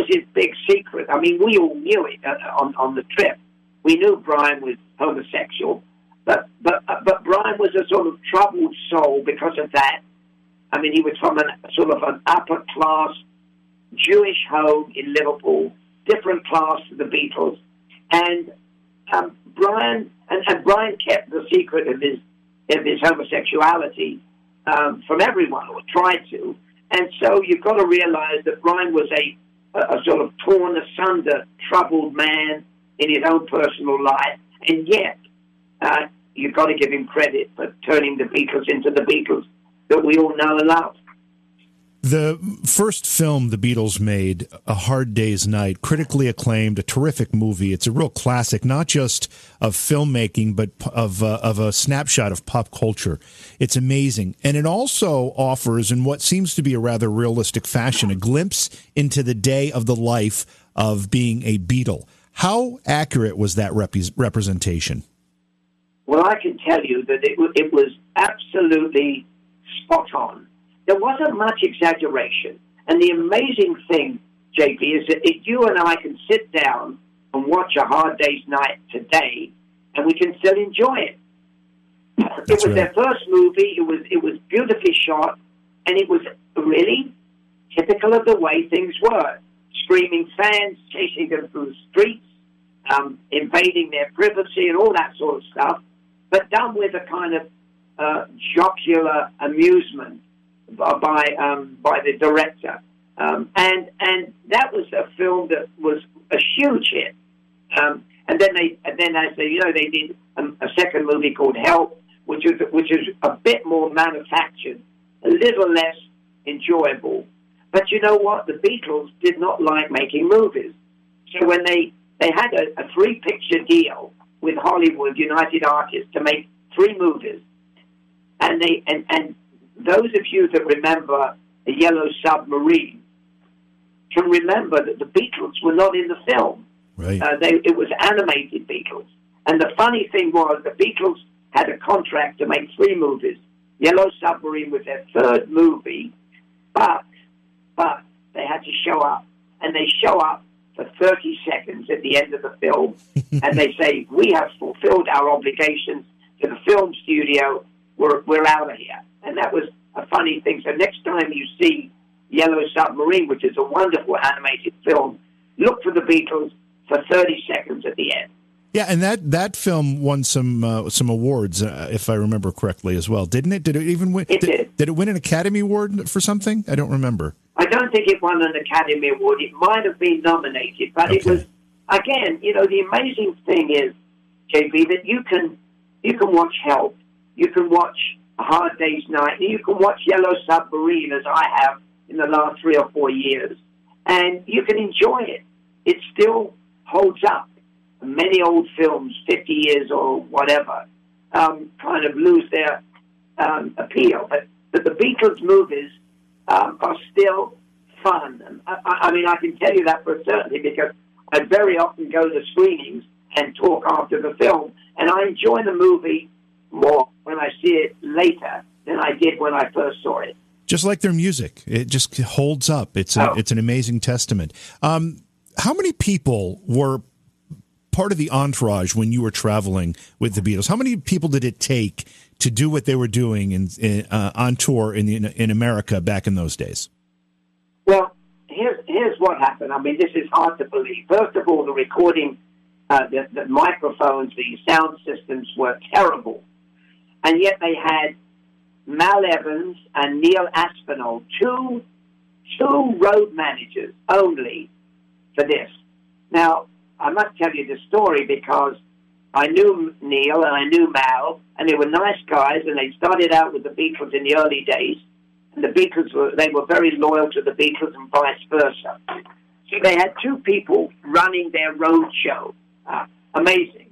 his big secret. I mean, we all knew it on the trip. We knew Brian was homosexual. But Brian was a sort of troubled soul because of that. I mean, he was from an upper-class Jewish home in Liverpool, different class to the Beatles. And Brian kept the secret of his homosexuality from everyone, or tried to. And so you've got to realize that Brian was a sort of torn asunder, troubled man in his own personal life, and yet... you've got to give him credit for turning the Beatles into the Beatles that we all know and love. The first film the Beatles made, A Hard Day's Night, critically acclaimed, a terrific movie. It's a real classic, not just of filmmaking, but of a snapshot of pop culture. It's amazing. And it also offers, in what seems to be a rather realistic fashion, a glimpse into the day of the life of being a Beatle. How accurate was that representation? Well, I can tell you that it was absolutely spot on. There wasn't much exaggeration. And the amazing thing, JP, is that if you and I can sit down and watch A Hard Day's Night today, and we can still enjoy it. That's it was right. Their first movie. It was beautifully shot, and it was really typical of the way things were. Screaming fans, chasing them through the streets, invading their privacy, and all that sort of stuff, but done with a kind of jocular amusement by the director. And that was a film that was a huge hit. And then as they, they did a second movie called Help, which is a bit more manufactured, a little less enjoyable. But you know what? The Beatles did not like making movies. So when they had a three-picture deal with Hollywood United Artists to make three movies, and those of you that remember The Yellow Submarine can remember that the Beatles were not in the film. Right. It was animated Beatles. And the funny thing was, the Beatles had a contract to make three movies. Yellow Submarine was their third movie, but they had to show up. And they show up for 30 seconds at the end of the film, and they say, we have fulfilled our obligations to the film studio, we're out of here. And that was a funny thing. So next time you see Yellow Submarine, which is a wonderful animated film, look for the Beatles for 30 seconds at the end. Yeah, and that film won some awards, if I remember correctly, as well, didn't it? Did it even win? It did. Did it win an Academy Award for something? I don't remember. I don't think it won an Academy Award. It might have been nominated, but It was again. The amazing thing is, JB, that you can watch Help, you can watch A Hard Day's Night, and you can watch Yellow Submarine, as I have in the last 3 or 4 years, and you can enjoy it. It still holds up. Many old films, 50 years or whatever, kind of lose their appeal. But the Beatles movies are still fun. And I mean, I can tell you that for certainty because I very often go to screenings and talk after the film, and I enjoy the movie more when I see it later than I did when I first saw it. Just like their music. It just holds up. It's an amazing testament. How many people were part of the entourage when you were traveling with the Beatles? How many people did it take to do what they were doing on tour in America back in those days? Well, here's what happened. I mean, this is hard to believe. First of all, the recording, the microphones, the sound systems were terrible, and yet they had Mal Evans and Neil Aspinall, two road managers only for this. Now, I must tell you the story because I knew Neil and I knew Mal, and they were nice guys, and they started out with the Beatles in the early days, and the Beatles were very loyal to the Beatles and vice versa. So they had two people running their road show. Amazing.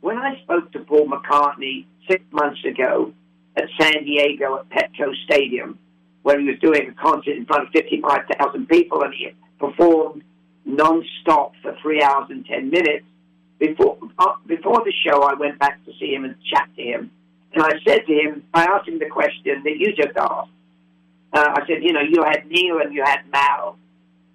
When I spoke to Paul McCartney 6 months ago at San Diego at Petco Stadium, where he was doing a concert in front of 55,000 people, and he performed non-stop for 3 hours and 10 minutes. Before the show, I went back to see him and chat to him. And I said to him, I asked him the question that you just asked. I said, you had Neil and you had Mal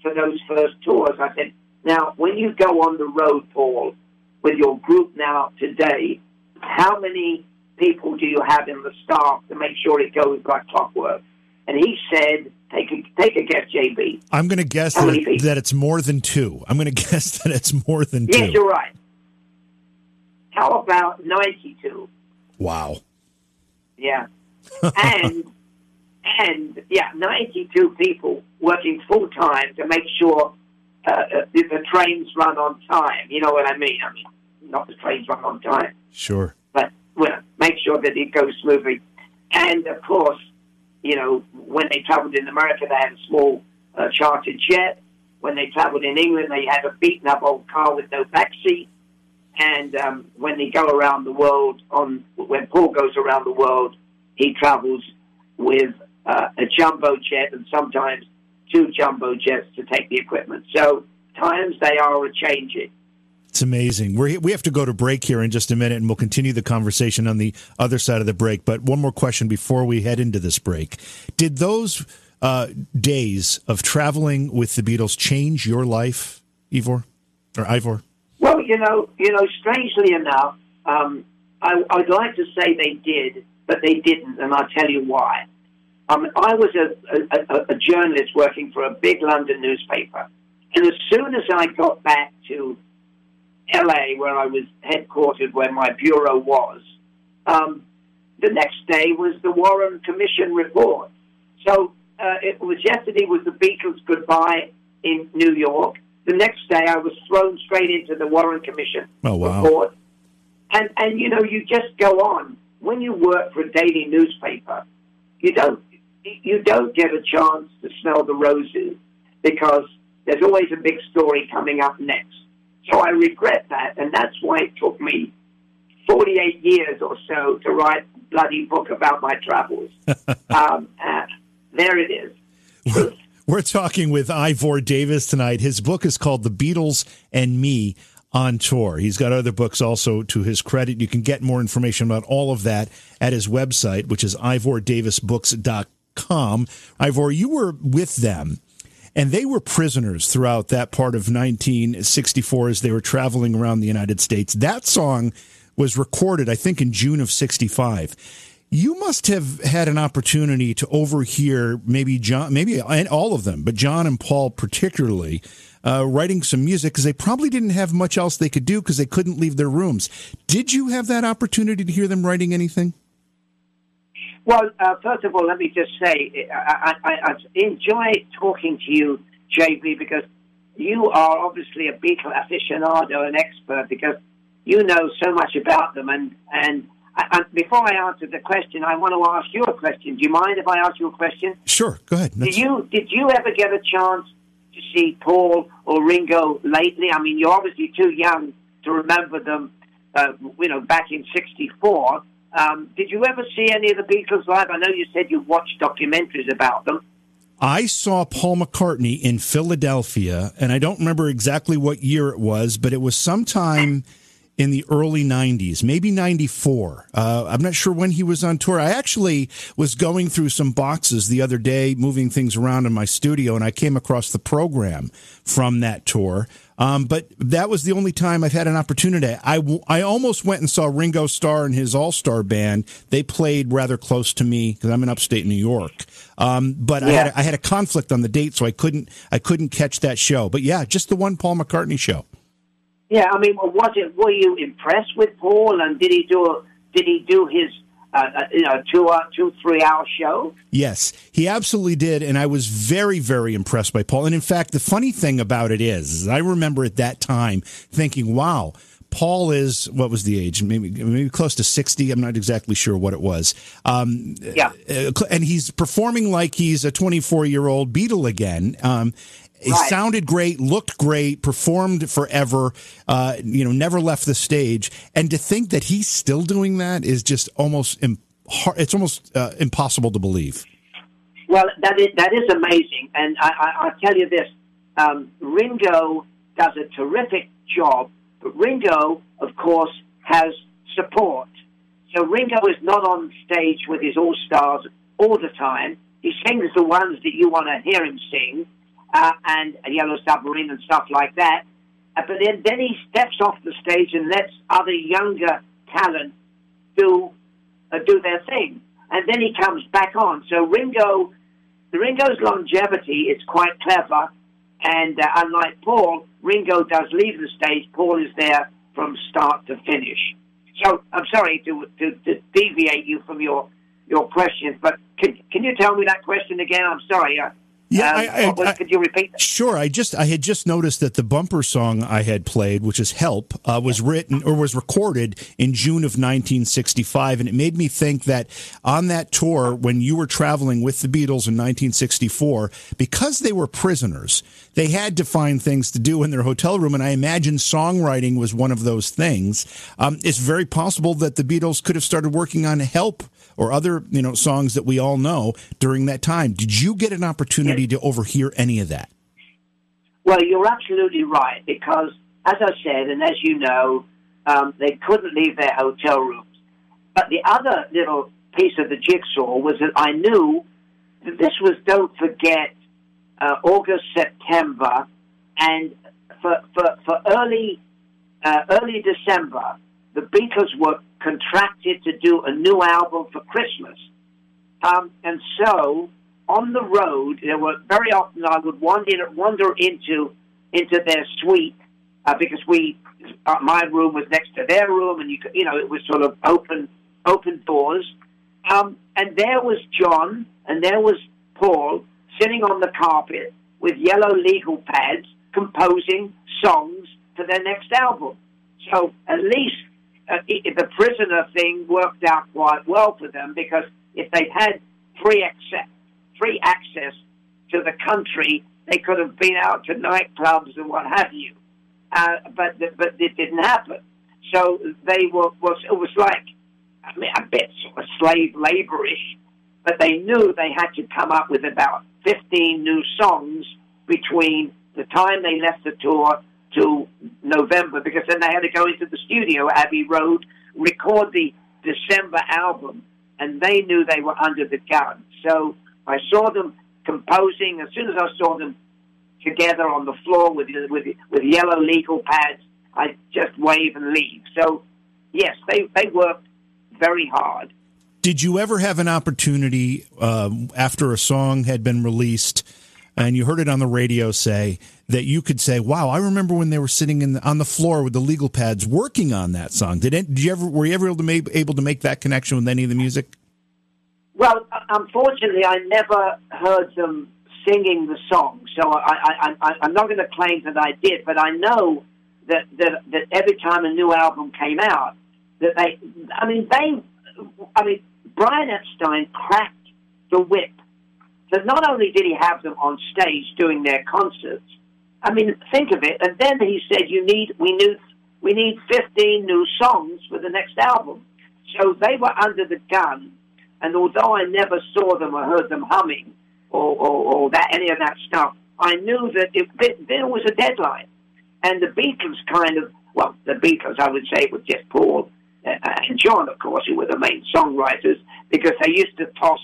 for those first tours. I said, now, when you go on the road, Paul, with your group now today, how many people do you have in the staff to make sure it goes like clockwork? And he said, take a guess, JB. I'm going to guess that it's more than two. Yes, you're right. How about 92? Wow. Yeah. and 92 people working full-time to make sure the trains run on time. You know what I mean? I mean, not the trains run on time. Sure. But, make sure that it goes smoothly. And, of course, when they traveled in America, they had a small charter jet. When they traveled in England, they had a beaten-up old car with no backseat. And when they go around the world, when Paul goes around the world, he travels with a jumbo jet and sometimes two jumbo jets to take the equipment. So times they are a-changing. It's amazing. We have to go to break here in just a minute, and we'll continue the conversation on the other side of the break. But one more question before we head into this break. Did those days of traveling with the Beatles change your life, Ivor? Well, you know, strangely enough, I'd like to say they did, but they didn't, and I'll tell you why. I was a journalist working for a big London newspaper, and as soon as I got back to LA, where I was headquartered, where my bureau was, the next day was the Warren Commission report. So yesterday was the Beatles' goodbye in New York. The next day I was thrown straight into the Warren Commission report. And, you know, you just go on. When you work for a daily newspaper, you don't get a chance to smell the roses because there's always a big story coming up next. So I regret that, and that's why it took me 48 years or so to write a bloody book about my travels. There it is. We're talking with Ivor Davis tonight. His book is called The Beatles and Me on Tour. He's got other books also to his credit. You can get more information about all of that at his website, which is ivordavisbooks.com. Ivor, you were with them, and they were prisoners throughout that part of 1964 as they were traveling around the United States. That song was recorded, I think, in June of 65. You must have had an opportunity to overhear maybe all of them, but John and Paul particularly, writing some music because they probably didn't have much else they could do because they couldn't leave their rooms. Did you have that opportunity to hear them writing anything? Well, first of all, let me just say I enjoy talking to you, J.B., because you are obviously a Beatle aficionado, an expert, because you know so much about them, and before I answer the question, I want to ask you a question. Do you mind if I ask you a question? Sure, go ahead. Did you ever get a chance to see Paul or Ringo lately? I mean, you're obviously too young to remember them, back in 64. Did you ever see any of the Beatles live? I know you said you watched documentaries about them. I saw Paul McCartney in Philadelphia, and I don't remember exactly what year it was, but it was sometime in the early 90s, maybe 94. I'm not sure when he was on tour. I actually was going through some boxes the other day, moving things around in my studio, and I came across the program from that tour. But that was the only time I've had an opportunity. I almost went and saw Ringo Starr and his all-star band. They played rather close to me because I'm in upstate New York. But yeah. I had a conflict on the date, so I couldn't catch that show. But yeah, just the one Paul McCartney show. Yeah, I mean, were you impressed with Paul, and did he do his 2-3 hour show? Yes, he absolutely did, and I was very, very impressed by Paul. And in fact, the funny thing about it is I remember at that time thinking, "Wow, Paul is what was the age? Maybe close to 60. I'm not exactly sure what it was. And he's performing like he's a 24-year-old Beatle again." It sounded great, looked great, performed forever, never left the stage. And to think that he's still doing that is just almost impossible to believe. Well, that is amazing. And I'll tell you this, Ringo does a terrific job, but Ringo, of course, has support. So Ringo is not on stage with his all-stars all the time. He sings the ones that you want to hear him sing. And Yellow Submarine and stuff like that. But then he steps off the stage and lets other younger talent do their thing. And then he comes back on. So Ringo's longevity is quite clever. And unlike Paul, Ringo does leave the stage. Paul is there from start to finish. So I'm sorry to deviate you from your question, but can you tell me that question again? I'm sorry. Yeah, could you repeat that? Sure. I had just noticed that the bumper song I had played, which is "Help," was written or was recorded in June of 1965, and it made me think that on that tour, when you were traveling with the Beatles in 1964, because they were prisoners, they had to find things to do in their hotel room, and I imagine songwriting was one of those things. It's very possible that the Beatles could have started working on "Help" or other songs that we all know during that time. Did you get an opportunity to overhear any of that? Well, you're absolutely right, because as I said, and as you know, they couldn't leave their hotel rooms. But the other little piece of the jigsaw was that I knew that this was, don't forget, August, September, and for early December, the Beatles were contracted to do a new album for Christmas. And so, on the road, there were very often I would wander into their suite, because my room was next to their room, and it was sort of open doors. And there was John, and there was Paul, sitting on the carpet with yellow legal pads, composing songs for their next album. So at least the prisoner thing worked out quite well for them, because if they had free access to the country, they could have been out to nightclubs and what have you. But it didn't happen. So they it was like, I mean, a bit sort of slave laborish, but they knew they had to come up with about 15 new songs between the time they left the tour to November, because then they had to go into the studio, Abbey Road, record the December album, and they knew they were under the gun. So I saw them composing. As soon as I saw them together on the floor with yellow legal pads, I just wave and leave. So, yes, they worked very hard. Did you ever have an opportunity, after a song had been released and you heard it on the radio, say, that you could say, wow, I remember when they were sitting on the floor with the legal pads working on that song? Were you ever able to make that connection with any of the music? Well, unfortunately, I never heard them singing the song, so I'm not going to claim that I did, but I know that every time a new album came out, that they Brian Epstein cracked the whip. That not only did he have them on stage doing their concerts, I mean, think of it, and then he said, we need 15 new songs for the next album. So they were under the gun, and although I never saw them or heard them humming or that any of that stuff, I knew that there was a deadline. And the Beatles I would say, with just Paul and John, of course, who were the main songwriters, because they used to toss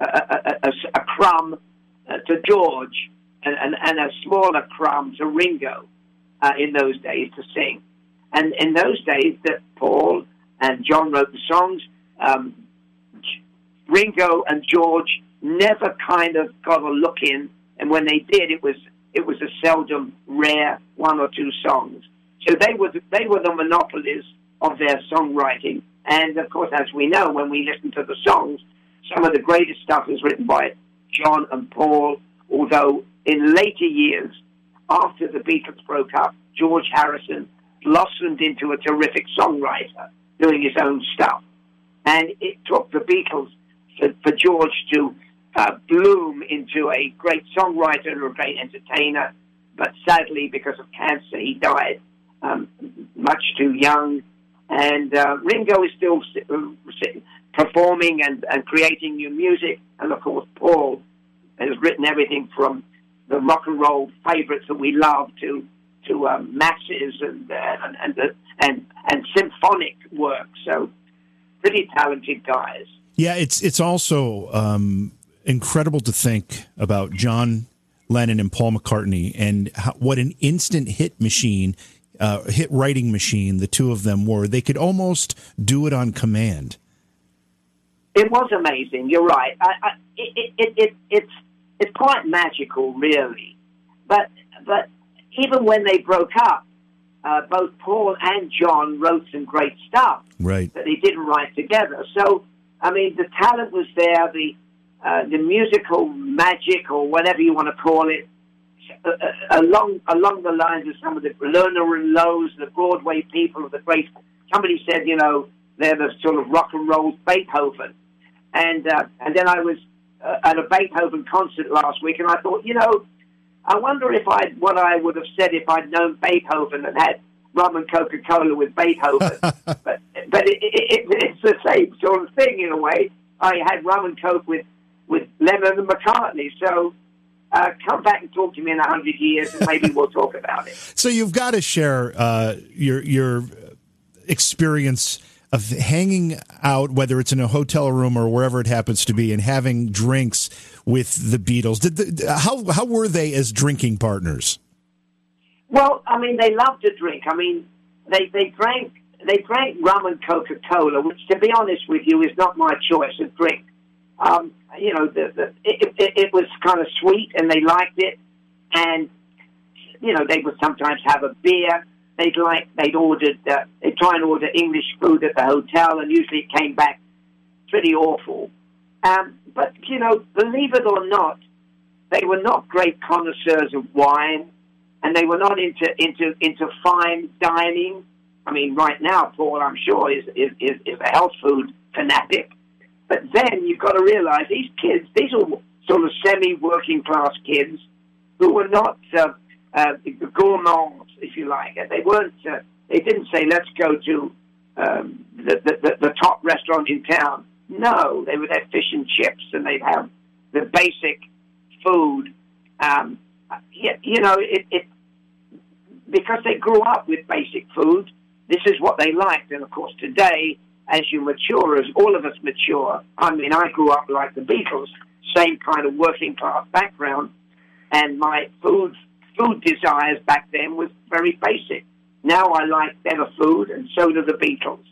a crumb to George and a smaller crumb to Ringo in those days to sing. And in those days that Paul and John wrote the songs, Ringo and George never kind of got a look in, and when they did, it was a seldom rare one or two songs. So they were the monopolies of their songwriting. And of course, as we know, when we listen to the songs, some of the greatest stuff is written by John and Paul, although in later years, after the Beatles broke up, George Harrison blossomed into a terrific songwriter doing his own stuff. And it took the Beatles for George to bloom into a great songwriter and a great entertainer, but sadly, because of cancer, he died much too young. And Ringo is still performing and creating new music. And, of course, Paul has written everything from the rock and roll favorites that we love to masses and symphonic work. So pretty talented guys. Yeah, it's also incredible to think about John Lennon and Paul McCartney and what an instant hit machine, hit writing machine the two of them were. They could almost do it on command. It was amazing. You're right. It's quite magical, really. But even when they broke up, both Paul and John wrote some great stuff right that they didn't write together. So, I mean, the talent was there, the musical magic, or whatever you want to call it, along the lines of some of the Lerner and Lowe's, the Broadway people of the great. Somebody said, they're the sort of rock and roll Beethoven. And then I was at a Beethoven concert last week, and I thought, I wonder what I would have said if I'd known Beethoven and had rum and Coca-Cola with Beethoven. But it's the same sort of thing in a way. I had rum and coke with Lennon and McCartney. So Come back and talk to me in 100 years, and maybe we'll talk about it. So you've got to share your experience of hanging out, whether it's in a hotel room or wherever it happens to be, and having drinks with the Beatles. How were they as drinking partners? Well, I mean, they loved to drink. I mean, they drank rum and Coca-Cola, which, to be honest with you, is not my choice of drink. You know, it was kind of sweet, and they liked it. And you know, they would sometimes have a beer. They'd try and order English food at the hotel, and usually it came back pretty awful. But you know, believe it or not, they were not great connoisseurs of wine, and they were not into fine dining. I mean, right now, Paul, I'm sure is a health food fanatic. But then you've got to realize these kids, these are sort of semi-working class kids who were not gourmands, if you like. They weren't. They didn't say, "Let's go to the top restaurant in town." No, they would have fish and chips, and they'd have the basic food. You know, because they grew up with basic food. This is what they liked, and of course, today, as you mature, as all of us mature, I mean, I grew up like the Beatles, same kind of working-class background, and my food desires back then was very basic. Now I like better food, and so do the Beatles.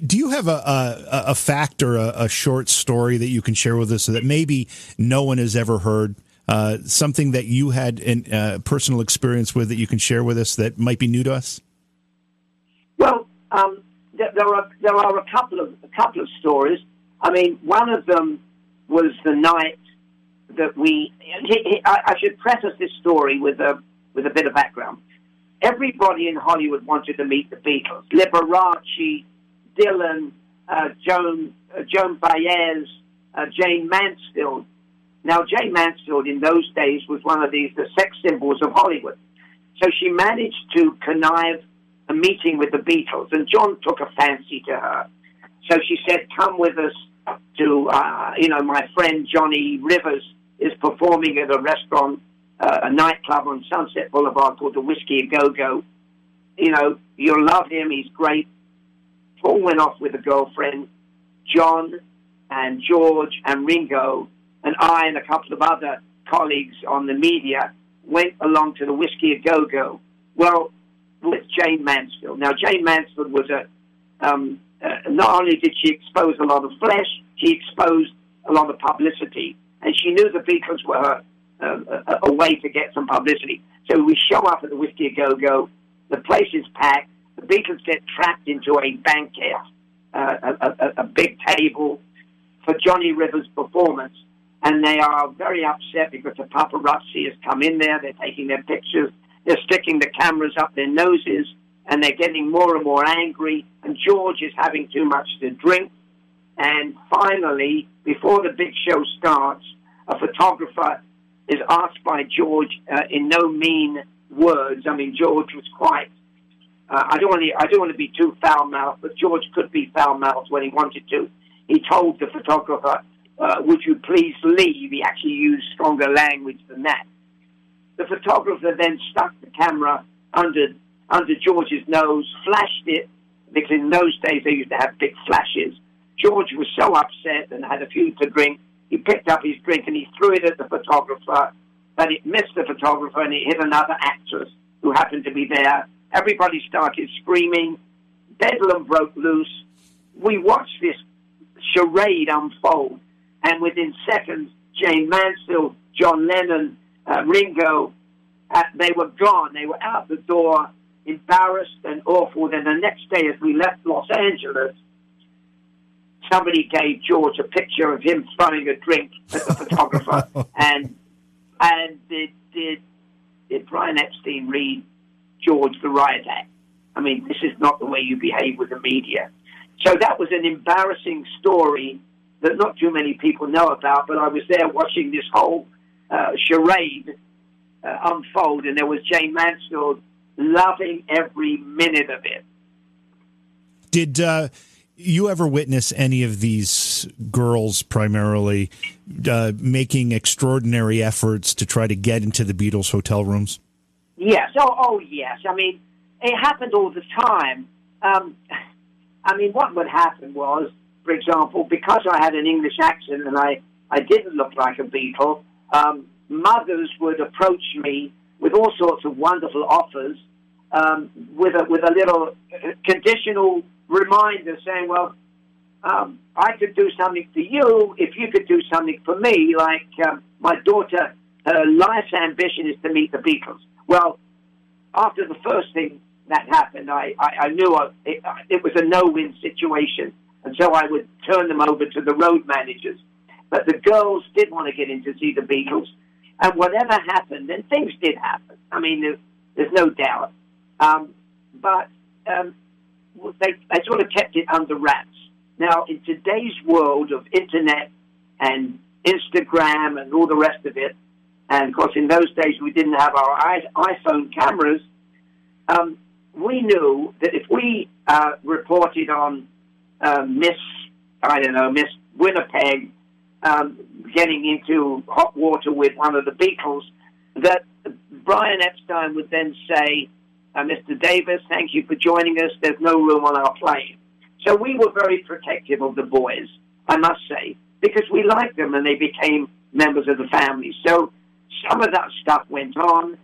Do you have a fact or a short story that you can share with us that maybe no one has ever heard, something that you had a personal experience with that you can share with us that might be new to us? Well, there are a couple of stories. I mean, one of them was the night that we. I should preface this story with a bit of background. Everybody in Hollywood wanted to meet the Beatles: Liberace, Dylan, Joan Baez, Jane Mansfield. Now, Jane Mansfield in those days was one of the sex symbols of Hollywood. So she managed to connive a meeting with the Beatles, and John took a fancy to her. So she said, "Come with us to, my friend Johnny Rivers is performing at a restaurant, a nightclub on Sunset Boulevard called the Whiskey A Go-Go. You know, you'll love him. He's great." Paul went off with a girlfriend. John and George and Ringo and I and a couple of other colleagues on the media went along to the Whiskey A Go-Go. Well, with Jane Mansfield. Now, Jane Mansfield was not only did she expose a lot of flesh, she exposed a lot of publicity. And she knew the Beatles were a way to get some publicity. So we show up at the Whiskey A Go-Go. The place is packed. The Beatles get trapped into a banquet, a big table for Johnny Rivers' performance. And they are very upset because the paparazzi has come in there. They're taking their pictures. They're sticking the cameras up their noses, and they're getting more and more angry, and George is having too much to drink. And finally, before the big show starts, a photographer is asked by George in no mean words. I mean, George was quite... I don't want to be too foul-mouthed, but George could be foul-mouthed when he wanted to. He told the photographer, "Would you please leave?" He actually used stronger language than that. The photographer then stuck the camera under George's nose, flashed it, because in those days they used to have big flashes. George was so upset and had a few to drink, he picked up his drink and he threw it at the photographer, but it missed the photographer and it hit another actress who happened to be there. Everybody started screaming. Bedlam broke loose. We watched this charade unfold, and within seconds, Jane Mansfield, John Lennon, Ringo, they were gone. They were out the door, embarrassed and awful. Then the next day, as we left Los Angeles, somebody gave George a picture of him throwing a drink at the photographer. And did Brian Epstein read George the Riot Act? I mean, this is not the way you behave with the media. So that was an embarrassing story that not too many people know about, but I was there watching this whole charade unfold, and there was Jane Mansfield loving every minute of it. Did you ever witness any of these girls primarily making extraordinary efforts to try to get into the Beatles' hotel rooms? Yes. Oh, yes. I mean, it happened all the time. I mean, what would happen was, for example, because I had an English accent and I didn't look like a Beatle, mothers would approach me with all sorts of wonderful offers, with a little conditional reminder saying, well, I could do something for you if you could do something for me, like my daughter, her life's ambition is to meet the Beatles. Well, after the first thing that happened, I knew it was a no-win situation, and so I would turn them over to the road managers. But the girls did want to get in to see the Beatles, and whatever happened, and things did happen. I mean, there's no doubt. But they sort of kept it under wraps. Now, in today's world of Internet and Instagram and all the rest of it, and, of course, in those days we didn't have our iPhone cameras, we knew that if we reported on Miss Winnipeg getting into hot water with one of the Beatles, that Brian Epstein would then say, Mr. Davis, thank you for joining us. There's no room on our plane. So we were very protective of the boys, I must say, because we liked them and they became members of the family. So some of that stuff went on.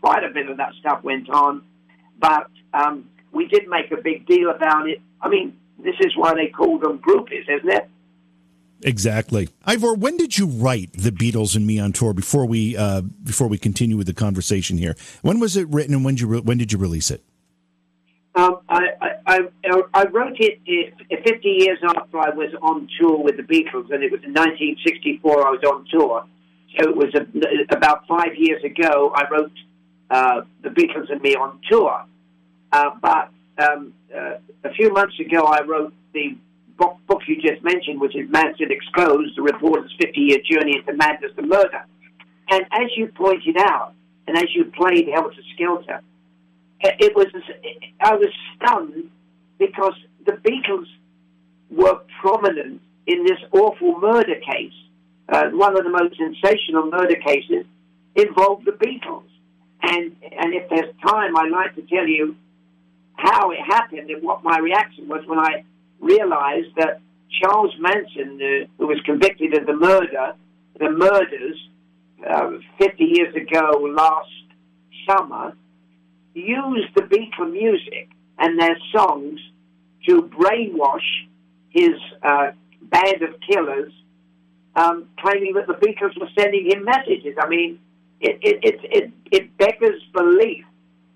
Quite a bit of that stuff went on. But we did make a big deal about it. I mean, this is why they call them groupies, isn't it? Exactly. Ivor, when did you write The Beatles and Me on Tour before we continue with the conversation here? When was it written and when did you release it? I wrote it 50 years after I was on tour with the Beatles, and it was in 1964 I was on tour. So it was about 5 years ago I wrote The Beatles and Me on Tour. But a few months ago I wrote the book you just mentioned, which is Manson Exposed, the reporter's 50-year journey into madness and murder. And as you pointed out, and as you played Helter Skelter, I was stunned because the Beatles were prominent in this awful murder case. One of the most sensational murder cases involved the Beatles. And if there's time, I'd like to tell you how it happened and what my reaction was when I realized that Charles Manson, who was convicted of the murders 50 years ago last summer, used the Beatle music and their songs to brainwash his band of killers, claiming that the Beatles were sending him messages. I mean, it beggars belief.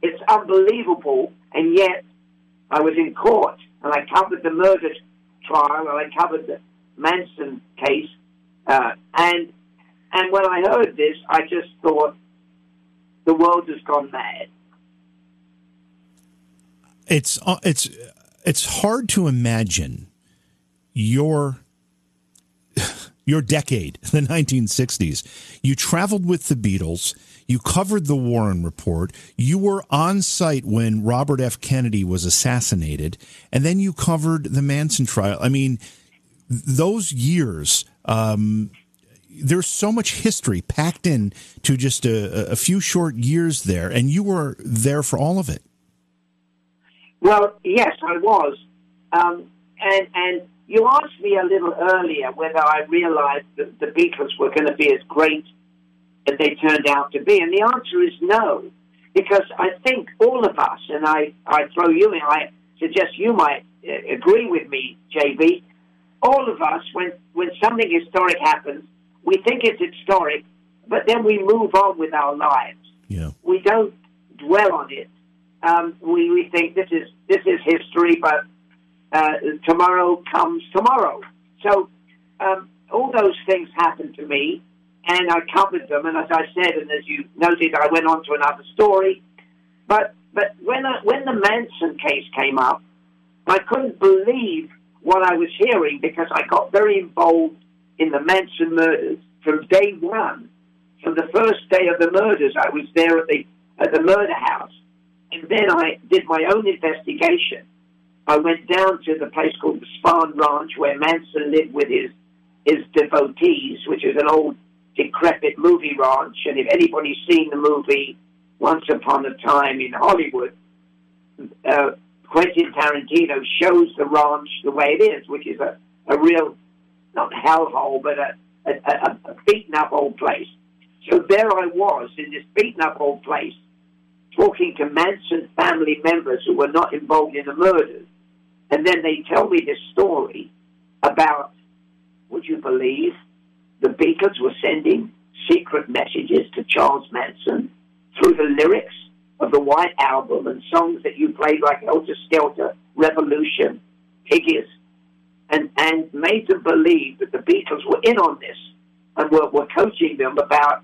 It's unbelievable, and yet I was in court, and I covered the murder trial, and I covered the Manson case, and when I heard this, I just thought, the world has gone mad. It's hard to imagine your decade, the 1960s. You traveled with the Beatles. You covered the Warren Report. You were on site when Robert F. Kennedy was assassinated, and then you covered the Manson trial. I mean, those years, there's so much history packed in to just a few short years there, and you were there for all of it. Well, yes, I was. And you asked me a little earlier whether I realized that the Beatles were going to be as great as they turned out to be. And the answer is no, because I think all of us, and I throw you in, I suggest you might agree with me, JB, all of us, when something historic happens, we think it's historic, but then we move on with our lives. Yeah. We don't dwell on it. We think this is history, but tomorrow comes tomorrow. So all those things happened to me, and I covered them. And as I said, and as you noted, I went on to another story. But when the Manson case came up, I couldn't believe what I was hearing because I got very involved in the Manson murders from day one. From the first day of the murders, I was there at the murder house. And then I did my own investigation. I went down to the place called the Spahn Ranch where Manson lived with his devotees, which is an old decrepit movie ranch. And if anybody's seen the movie Once Upon a Time in Hollywood, Quentin Tarantino shows the ranch the way it is, which is a real, not hellhole, but a beaten-up old place. So there I was in this beaten-up old place talking to Manson family members who were not involved in the murders. And then they tell me this story about, would you believe, the Beatles were sending secret messages to Charles Manson through the lyrics of the White Album and songs that you played like Helter Skelter, Revolution, Piggies, and made them believe that the Beatles were in on this and were coaching them about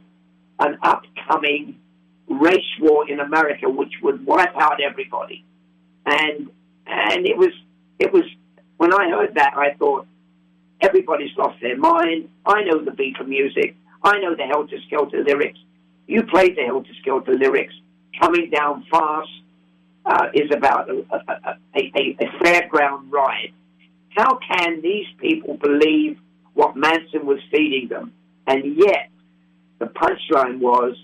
an upcoming race war in America, which would wipe out everybody. And it was when I heard that, I thought, everybody's lost their mind. I know the Beatle music. I know the Helter Skelter lyrics. You played the Helter Skelter lyrics. Coming Down Fast is about a fairground ride. How can these people believe what Manson was feeding them? And yet, the punchline was,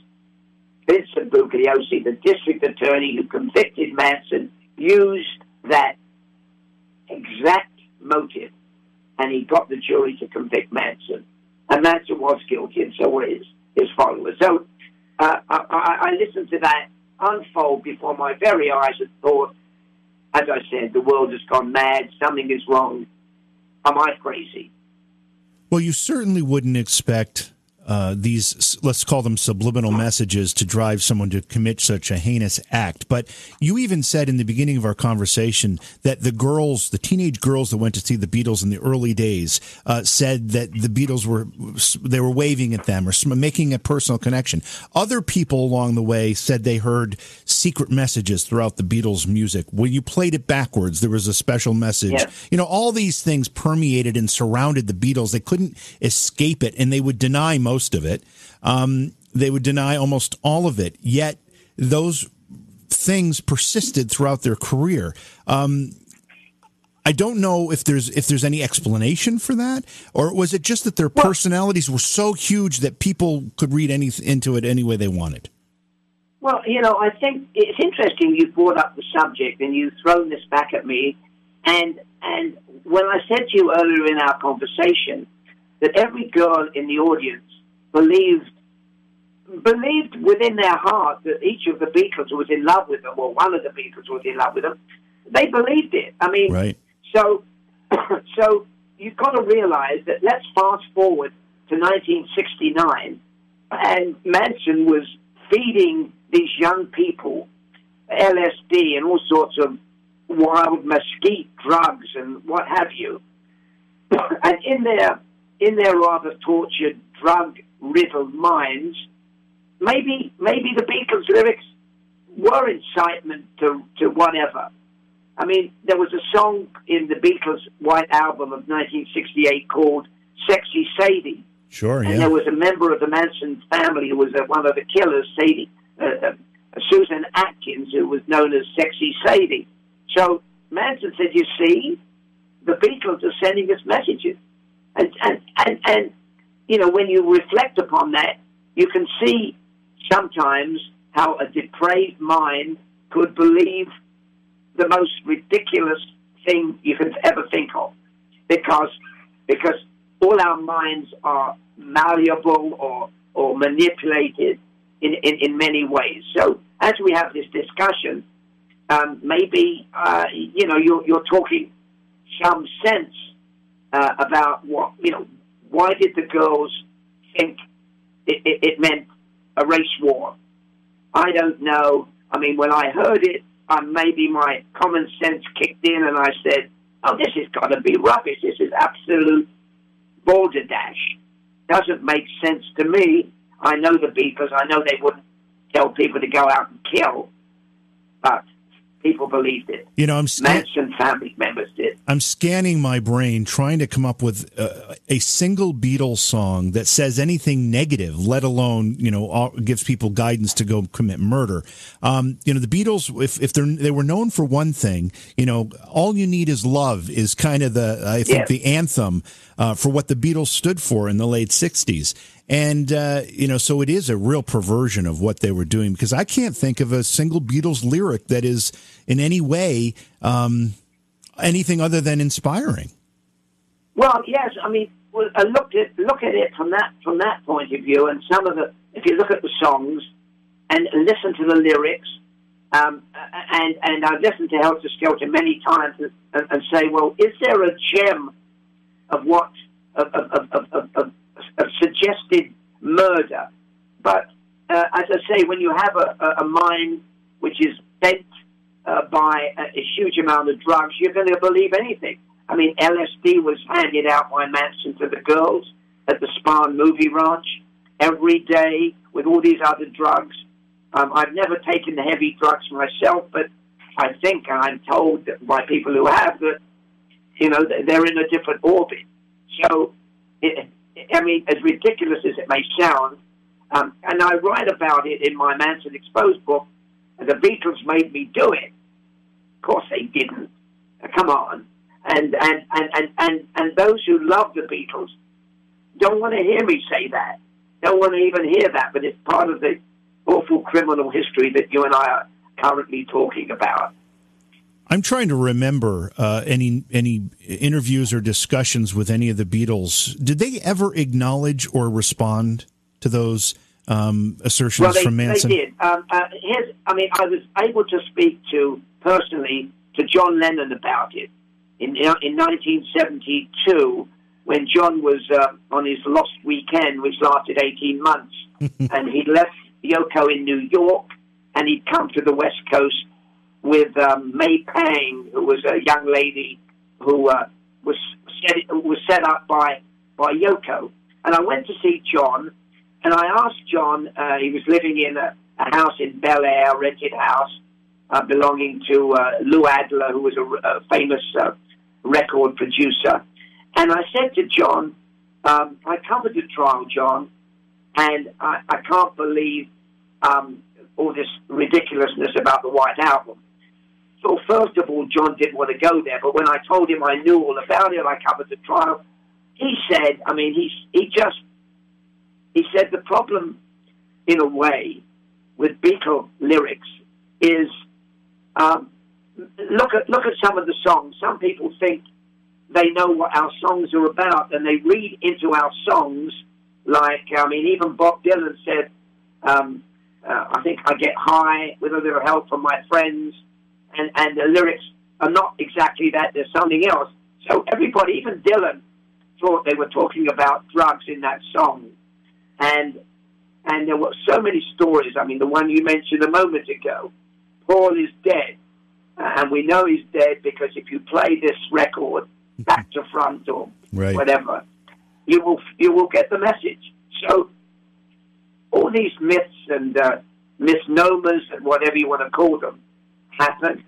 Vincent Bugliosi, the district attorney who convicted Manson, used that exact motive, and he got the jury to convict Manson. And Manson was guilty, and so were his followers. So I listened to that unfold before my very eyes and thought, as I said, the world has gone mad, something is wrong. Am I crazy? Well, you certainly wouldn't expect these, let's call them subliminal messages, to drive someone to commit such a heinous act. But you even said in the beginning of our conversation that the teenage girls that went to see the Beatles in the early days said that the Beatles were waving at them or making a personal connection. Other people along the way said they heard secret messages throughout the Beatles' music. When you played it backwards, there was a special message. Yeah. You know, all these things permeated and surrounded the Beatles. They couldn't escape it, and they would deny most of it. They would deny almost all of it, yet those things persisted throughout their career. I don't know if there's any explanation for that, or was it just that their personalities were so huge that people could read into it any way they wanted? Well, you know, I think it's interesting you brought up the subject and you've thrown this back at me. And when I said to you earlier in our conversation that every girl in the audience believed within their heart that each of the Beatles was in love with them, or one of the Beatles was in love with them. They believed it. I mean, right. So you've got to realize that. Let's fast forward to 1969, and Manson was feeding these young people LSD and all sorts of wild mesquite drugs and what have you. And in their rather tortured, drug-riddled minds, maybe the Beatles' lyrics were incitement to whatever. I mean, there was a song in the Beatles' White Album of 1968 called Sexy Sadie. Sure, yeah. And there was a member of the Manson family who was one of the killers, Sadie, Susan Atkins, who was known as Sexy Sadie. So Manson said, you see, the Beatles are sending us messages. And you know, when you reflect upon that, you can see sometimes how a depraved mind could believe the most ridiculous thing you can ever think of, because all our minds are malleable or manipulated in many ways. So as we have this discussion, maybe you know, you're talking some sense about what, you know, why did the girls think it meant a race war? I don't know. I mean, when I heard it, maybe my common sense kicked in and I said, oh, this has got to be rubbish. This is absolute balderdash. Doesn't make sense to me. I know the Beatles. I know they wouldn't tell people to go out and kill. But people believed it. You know, Manson family members did. I'm scanning my brain trying to come up with a single Beatles song that says anything negative, let alone, you know, gives people guidance to go commit murder. You know, the Beatles, if they were known for one thing, you know, All You Need Is Love is kind of the, I think, the anthem for what the Beatles stood for in the late 60s. And, you know, so it is a real perversion of what they were doing, because I can't think of a single Beatles lyric that is in any way anything other than inspiring. Well, yes. I mean, I look at it from that point of view. And some of the, if you look at the songs and listen to the lyrics, and I've listened to Helter Skelter many times and say, well, is there a gem of what, of suggested murder? But as I say, when you have a mind which is bent by a huge amount of drugs, you're going to believe anything. I mean, LSD was handed out by Manson to the girls at the Spahn movie ranch every day with all these other drugs. I've never taken the heavy drugs myself, but I think, and I'm told by people who have, that, you know, they're in a different orbit. So, I mean, as ridiculous as it may sound, and I write about it in my Manson Exposed book, the Beatles made me do it. Of course they didn't. Come on. And those who love the Beatles don't want to hear me say that. Don't want to even hear that, but it's part of the awful criminal history that you and I are currently talking about. I'm trying to remember any interviews or discussions with any of the Beatles. Did they ever acknowledge or respond to those assertions from Manson? They did. I was able to speak personally to John Lennon about it in 1972 when John was on his lost weekend, which lasted 18 months, and he left Yoko in New York, and he'd come to the West Coast with May Pang, who was a young lady who was set up by Yoko. And I went to see John, and I asked John, he was living in a house in Bel Air, a rented house, belonging to Lou Adler, who was a famous record producer. And I said to John, I covered your trial, John, and I can't believe all this ridiculousness about the White Album. So first of all, John didn't want to go there, but when I told him I knew all about it, I covered the trial, he said, I mean, he said the problem, in a way, with Beatle lyrics is, look at some of the songs. Some people think they know what our songs are about, and they read into our songs like, I mean, even Bob Dylan said, I think I get high with a little help from my friends. And the lyrics are not exactly that. There's something else. So everybody, even Dylan, thought they were talking about drugs in that song. And there were so many stories. I mean, the one you mentioned a moment ago, Paul is dead. And we know he's dead because if you play this record back to front or whatever, you will get the message. So all these myths and misnomers and whatever you want to call them, happened,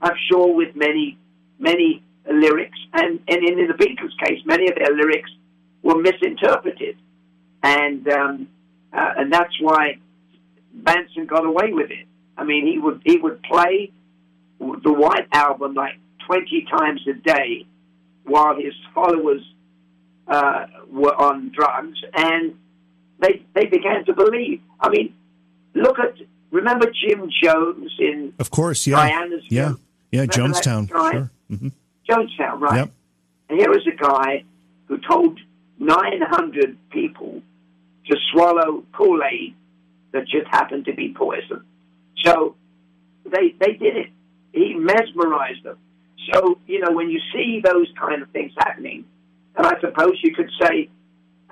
I'm sure, with many lyrics, and in the Beatles' case, many of their lyrics were misinterpreted, and that's why Manson got away with it. I mean, he would play the White Album like 20 times a day while his followers were on drugs, and they began to believe. I mean, remember Jim Jones in... Of course, yeah. Diana's film? Yeah, Jonestown. Sure. Mm-hmm. Jonestown, right. Yep. And here was a guy who told 900 people to swallow Kool-Aid that just happened to be poison. So they did it. He mesmerized them. So, you know, when you see those kind of things happening, and I suppose you could say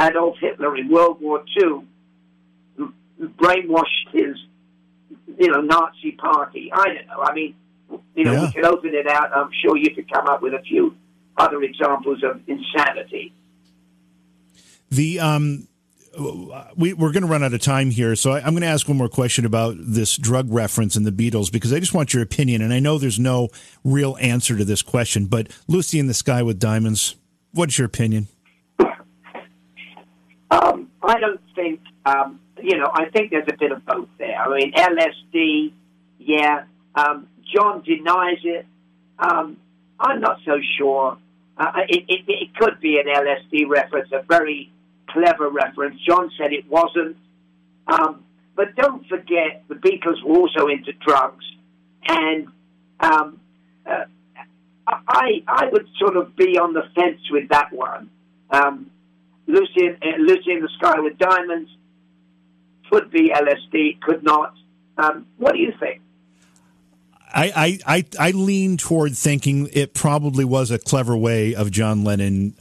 Adolf Hitler in World War II brainwashed his... you know, Nazi party. I don't know. I mean, you know, we could open it out. I'm sure you could come up with a few other examples of insanity. The we're going to run out of time here, so I'm going to ask one more question about this drug reference in the Beatles, because I just want your opinion, and I know there's no real answer to this question, but Lucy in the Sky with Diamonds, what's your opinion? I don't think, I think there's a bit of both there. I mean, LSD, yeah. John denies it. I'm not so sure. It could be an LSD reference, a very clever reference. John said it wasn't. But don't forget, the Beatles were also into drugs. And I would sort of be on the fence with that one. Lucy in the Sky with Diamonds could be LSD, could not. What do you think? I lean toward thinking it probably was a clever way of John Lennon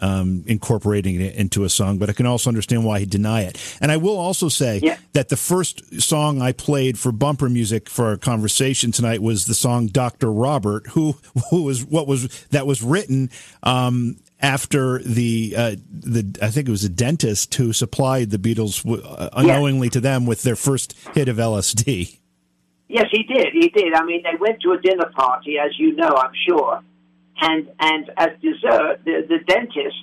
incorporating it into a song, but I can also understand why he'd deny it. And I will also say that the first song I played for bumper music for our conversation tonight was the song Dr. Robert, that was written after the I think it was a dentist who supplied the Beatles unknowingly to them with their first hit of LSD. Yes, he did. He did. I mean, they went to a dinner party, as you know, I'm sure. And as dessert, the dentist,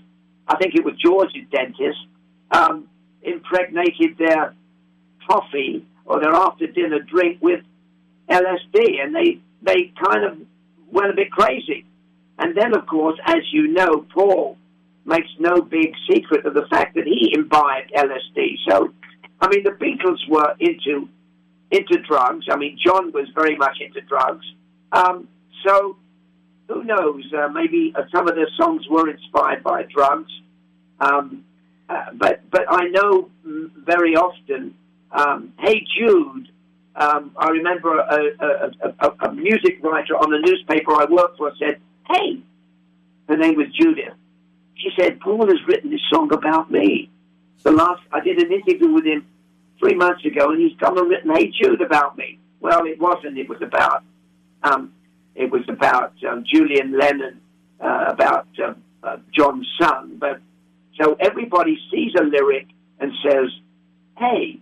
I think it was George's dentist, impregnated their coffee or their after-dinner drink with LSD. And they kind of went a bit crazy. And then, of course, as you know, Paul makes no big secret of the fact that he imbibed LSD. So, I mean, the Beatles were into drugs. I mean, John was very much into drugs. So, who knows? Maybe some of their songs were inspired by drugs. But I know very often, Hey Jude, I remember a music writer on the newspaper I worked for said, hey, her name was Judith. She said, Paul has written this song about me. I did an interview with him 3 months ago, and he's come and written Hey Jude about me. Well, it wasn't. It was about Julian Lennon, about John's son. But so everybody sees a lyric and says, "Hey,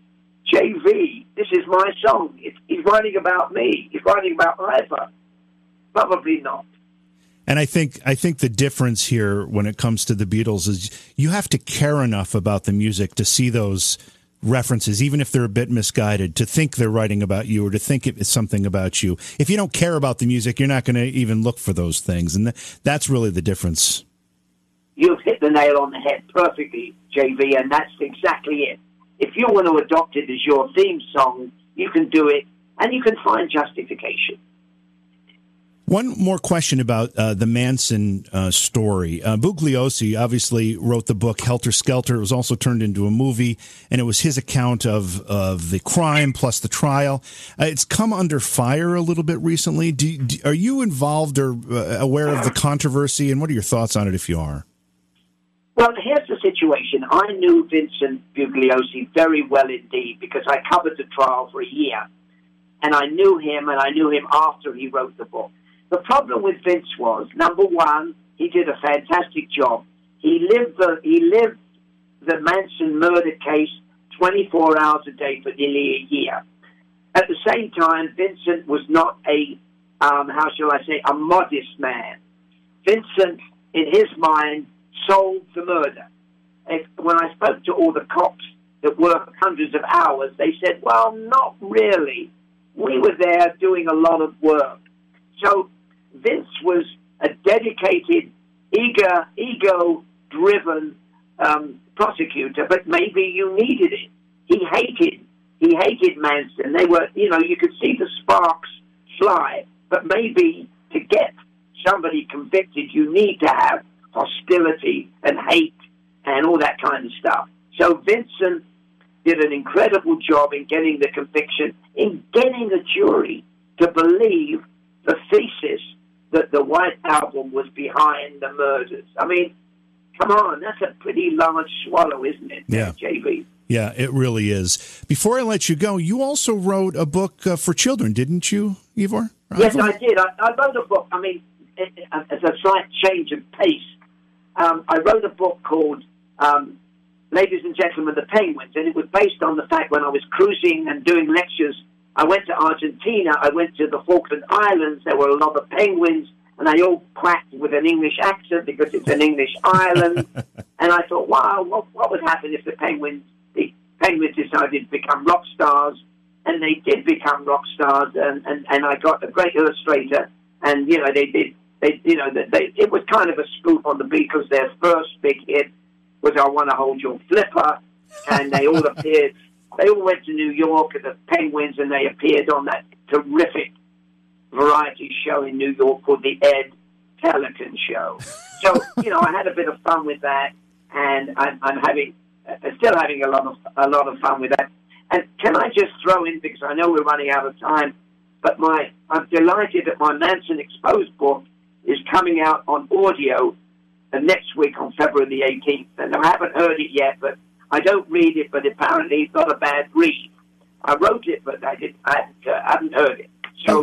J.V., this is my song. He's writing about me. He's writing about Ivor." Probably not. And I think the difference here when it comes to the Beatles is you have to care enough about the music to see those references, even if they're a bit misguided, to think they're writing about you or to think it's something about you. If you don't care about the music, you're not going to even look for those things. And that's really the difference. You've hit the nail on the head perfectly, J.V., and that's exactly it. If you want to adopt it as your theme song, you can do it, and you can find justification. One more question about the Manson story. Bugliosi obviously wrote the book Helter Skelter. It was also turned into a movie, and it was his account of the crime plus the trial. It's come under fire a little bit recently. Are you involved or aware of the controversy, and what are your thoughts on it if you are? Well, here's the situation. I knew Vincent Bugliosi very well indeed because I covered the trial for a year, and I knew him after he wrote the book. The problem with Vince was, number one, he did a fantastic job. He lived the Manson murder case 24 hours a day for nearly a year. At the same time, Vincent was not a modest man. Vincent, in his mind, solved the murder. When I spoke to all the cops that worked hundreds of hours, they said, well, not really. We were there doing a lot of work. So Vince was a dedicated, ego-driven prosecutor, but maybe you needed it. He hated Manson. They were, you could see the sparks fly, but maybe to get somebody convicted, you need to have hostility and hate and all that kind of stuff. So Vincent did an incredible job in getting the conviction, in getting the jury to believe the thesis that the White Album was behind the murders. I mean, come on, that's a pretty large swallow, isn't it, JV? Yeah, it really is. Before I let you go, you also wrote a book for children, didn't you, Ivor? Yes, I did. I wrote a book. I mean, as a slight change of pace, I wrote a book called Ladies and Gentlemen, the Penguins, and it was based on the fact when I was cruising and doing lectures, I went to Argentina, I went to the Falkland Islands, there were a lot of penguins, and they all quacked with an English accent because it's an English island. And I thought, wow, what would happen if the penguins decided to become rock stars? And they did become rock stars, and I got a great illustrator, and, you know, it was kind of a spoof on the Beatles. Their first big hit was I Wanna Hold Your Flipper, and they all appeared. They all went to New York at the Penguins, and they appeared on that terrific variety show in New York called the Ed Pelican Show. So, you know, I had a bit of fun with that, and I'm still having a lot of fun with that. And can I just throw in, because I know we're running out of time, but I'm delighted that my Manson Exposed book is coming out on audio next week on February the 18th. And I haven't heard it yet, but I don't read it, but apparently it's not a bad read. I wrote it, but I hadn't heard it. So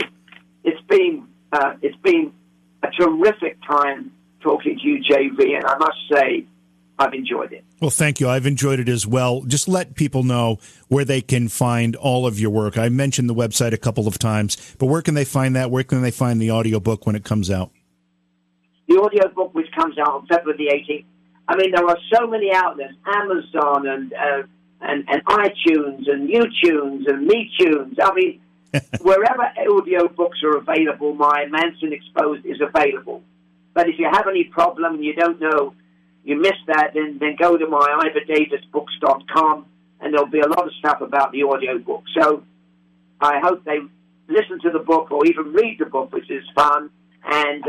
it's been a terrific time talking to you, JV, and I must say, I've enjoyed it. Well, thank you. I've enjoyed it as well. Just let people know where they can find all of your work. I mentioned the website a couple of times, but where can they find that? Where can they find the audiobook when it comes out? The audiobook, which comes out on February the 18th. I mean, there are so many outlets, Amazon and iTunes and YouTunes and MeTunes. I mean, wherever audiobooks are available, my Manson Exposed is available. But if you have any problem and you don't know, you missed that, then go to my ivordavisbooks.com, and there'll be a lot of stuff about the audiobook. So I hope they listen to the book or even read the book, which is fun. And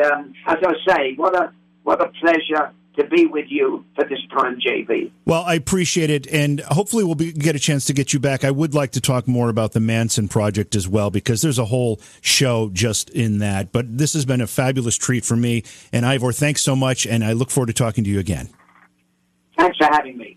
as I say, what a pleasure to be with you for this time, JB. Well, I appreciate it, and hopefully we'll get a chance to get you back. I would like to talk more about the Manson Project as well, because there's a whole show just in that. But this has been a fabulous treat for me. And Ivor, thanks so much, and I look forward to talking to you again. Thanks for having me.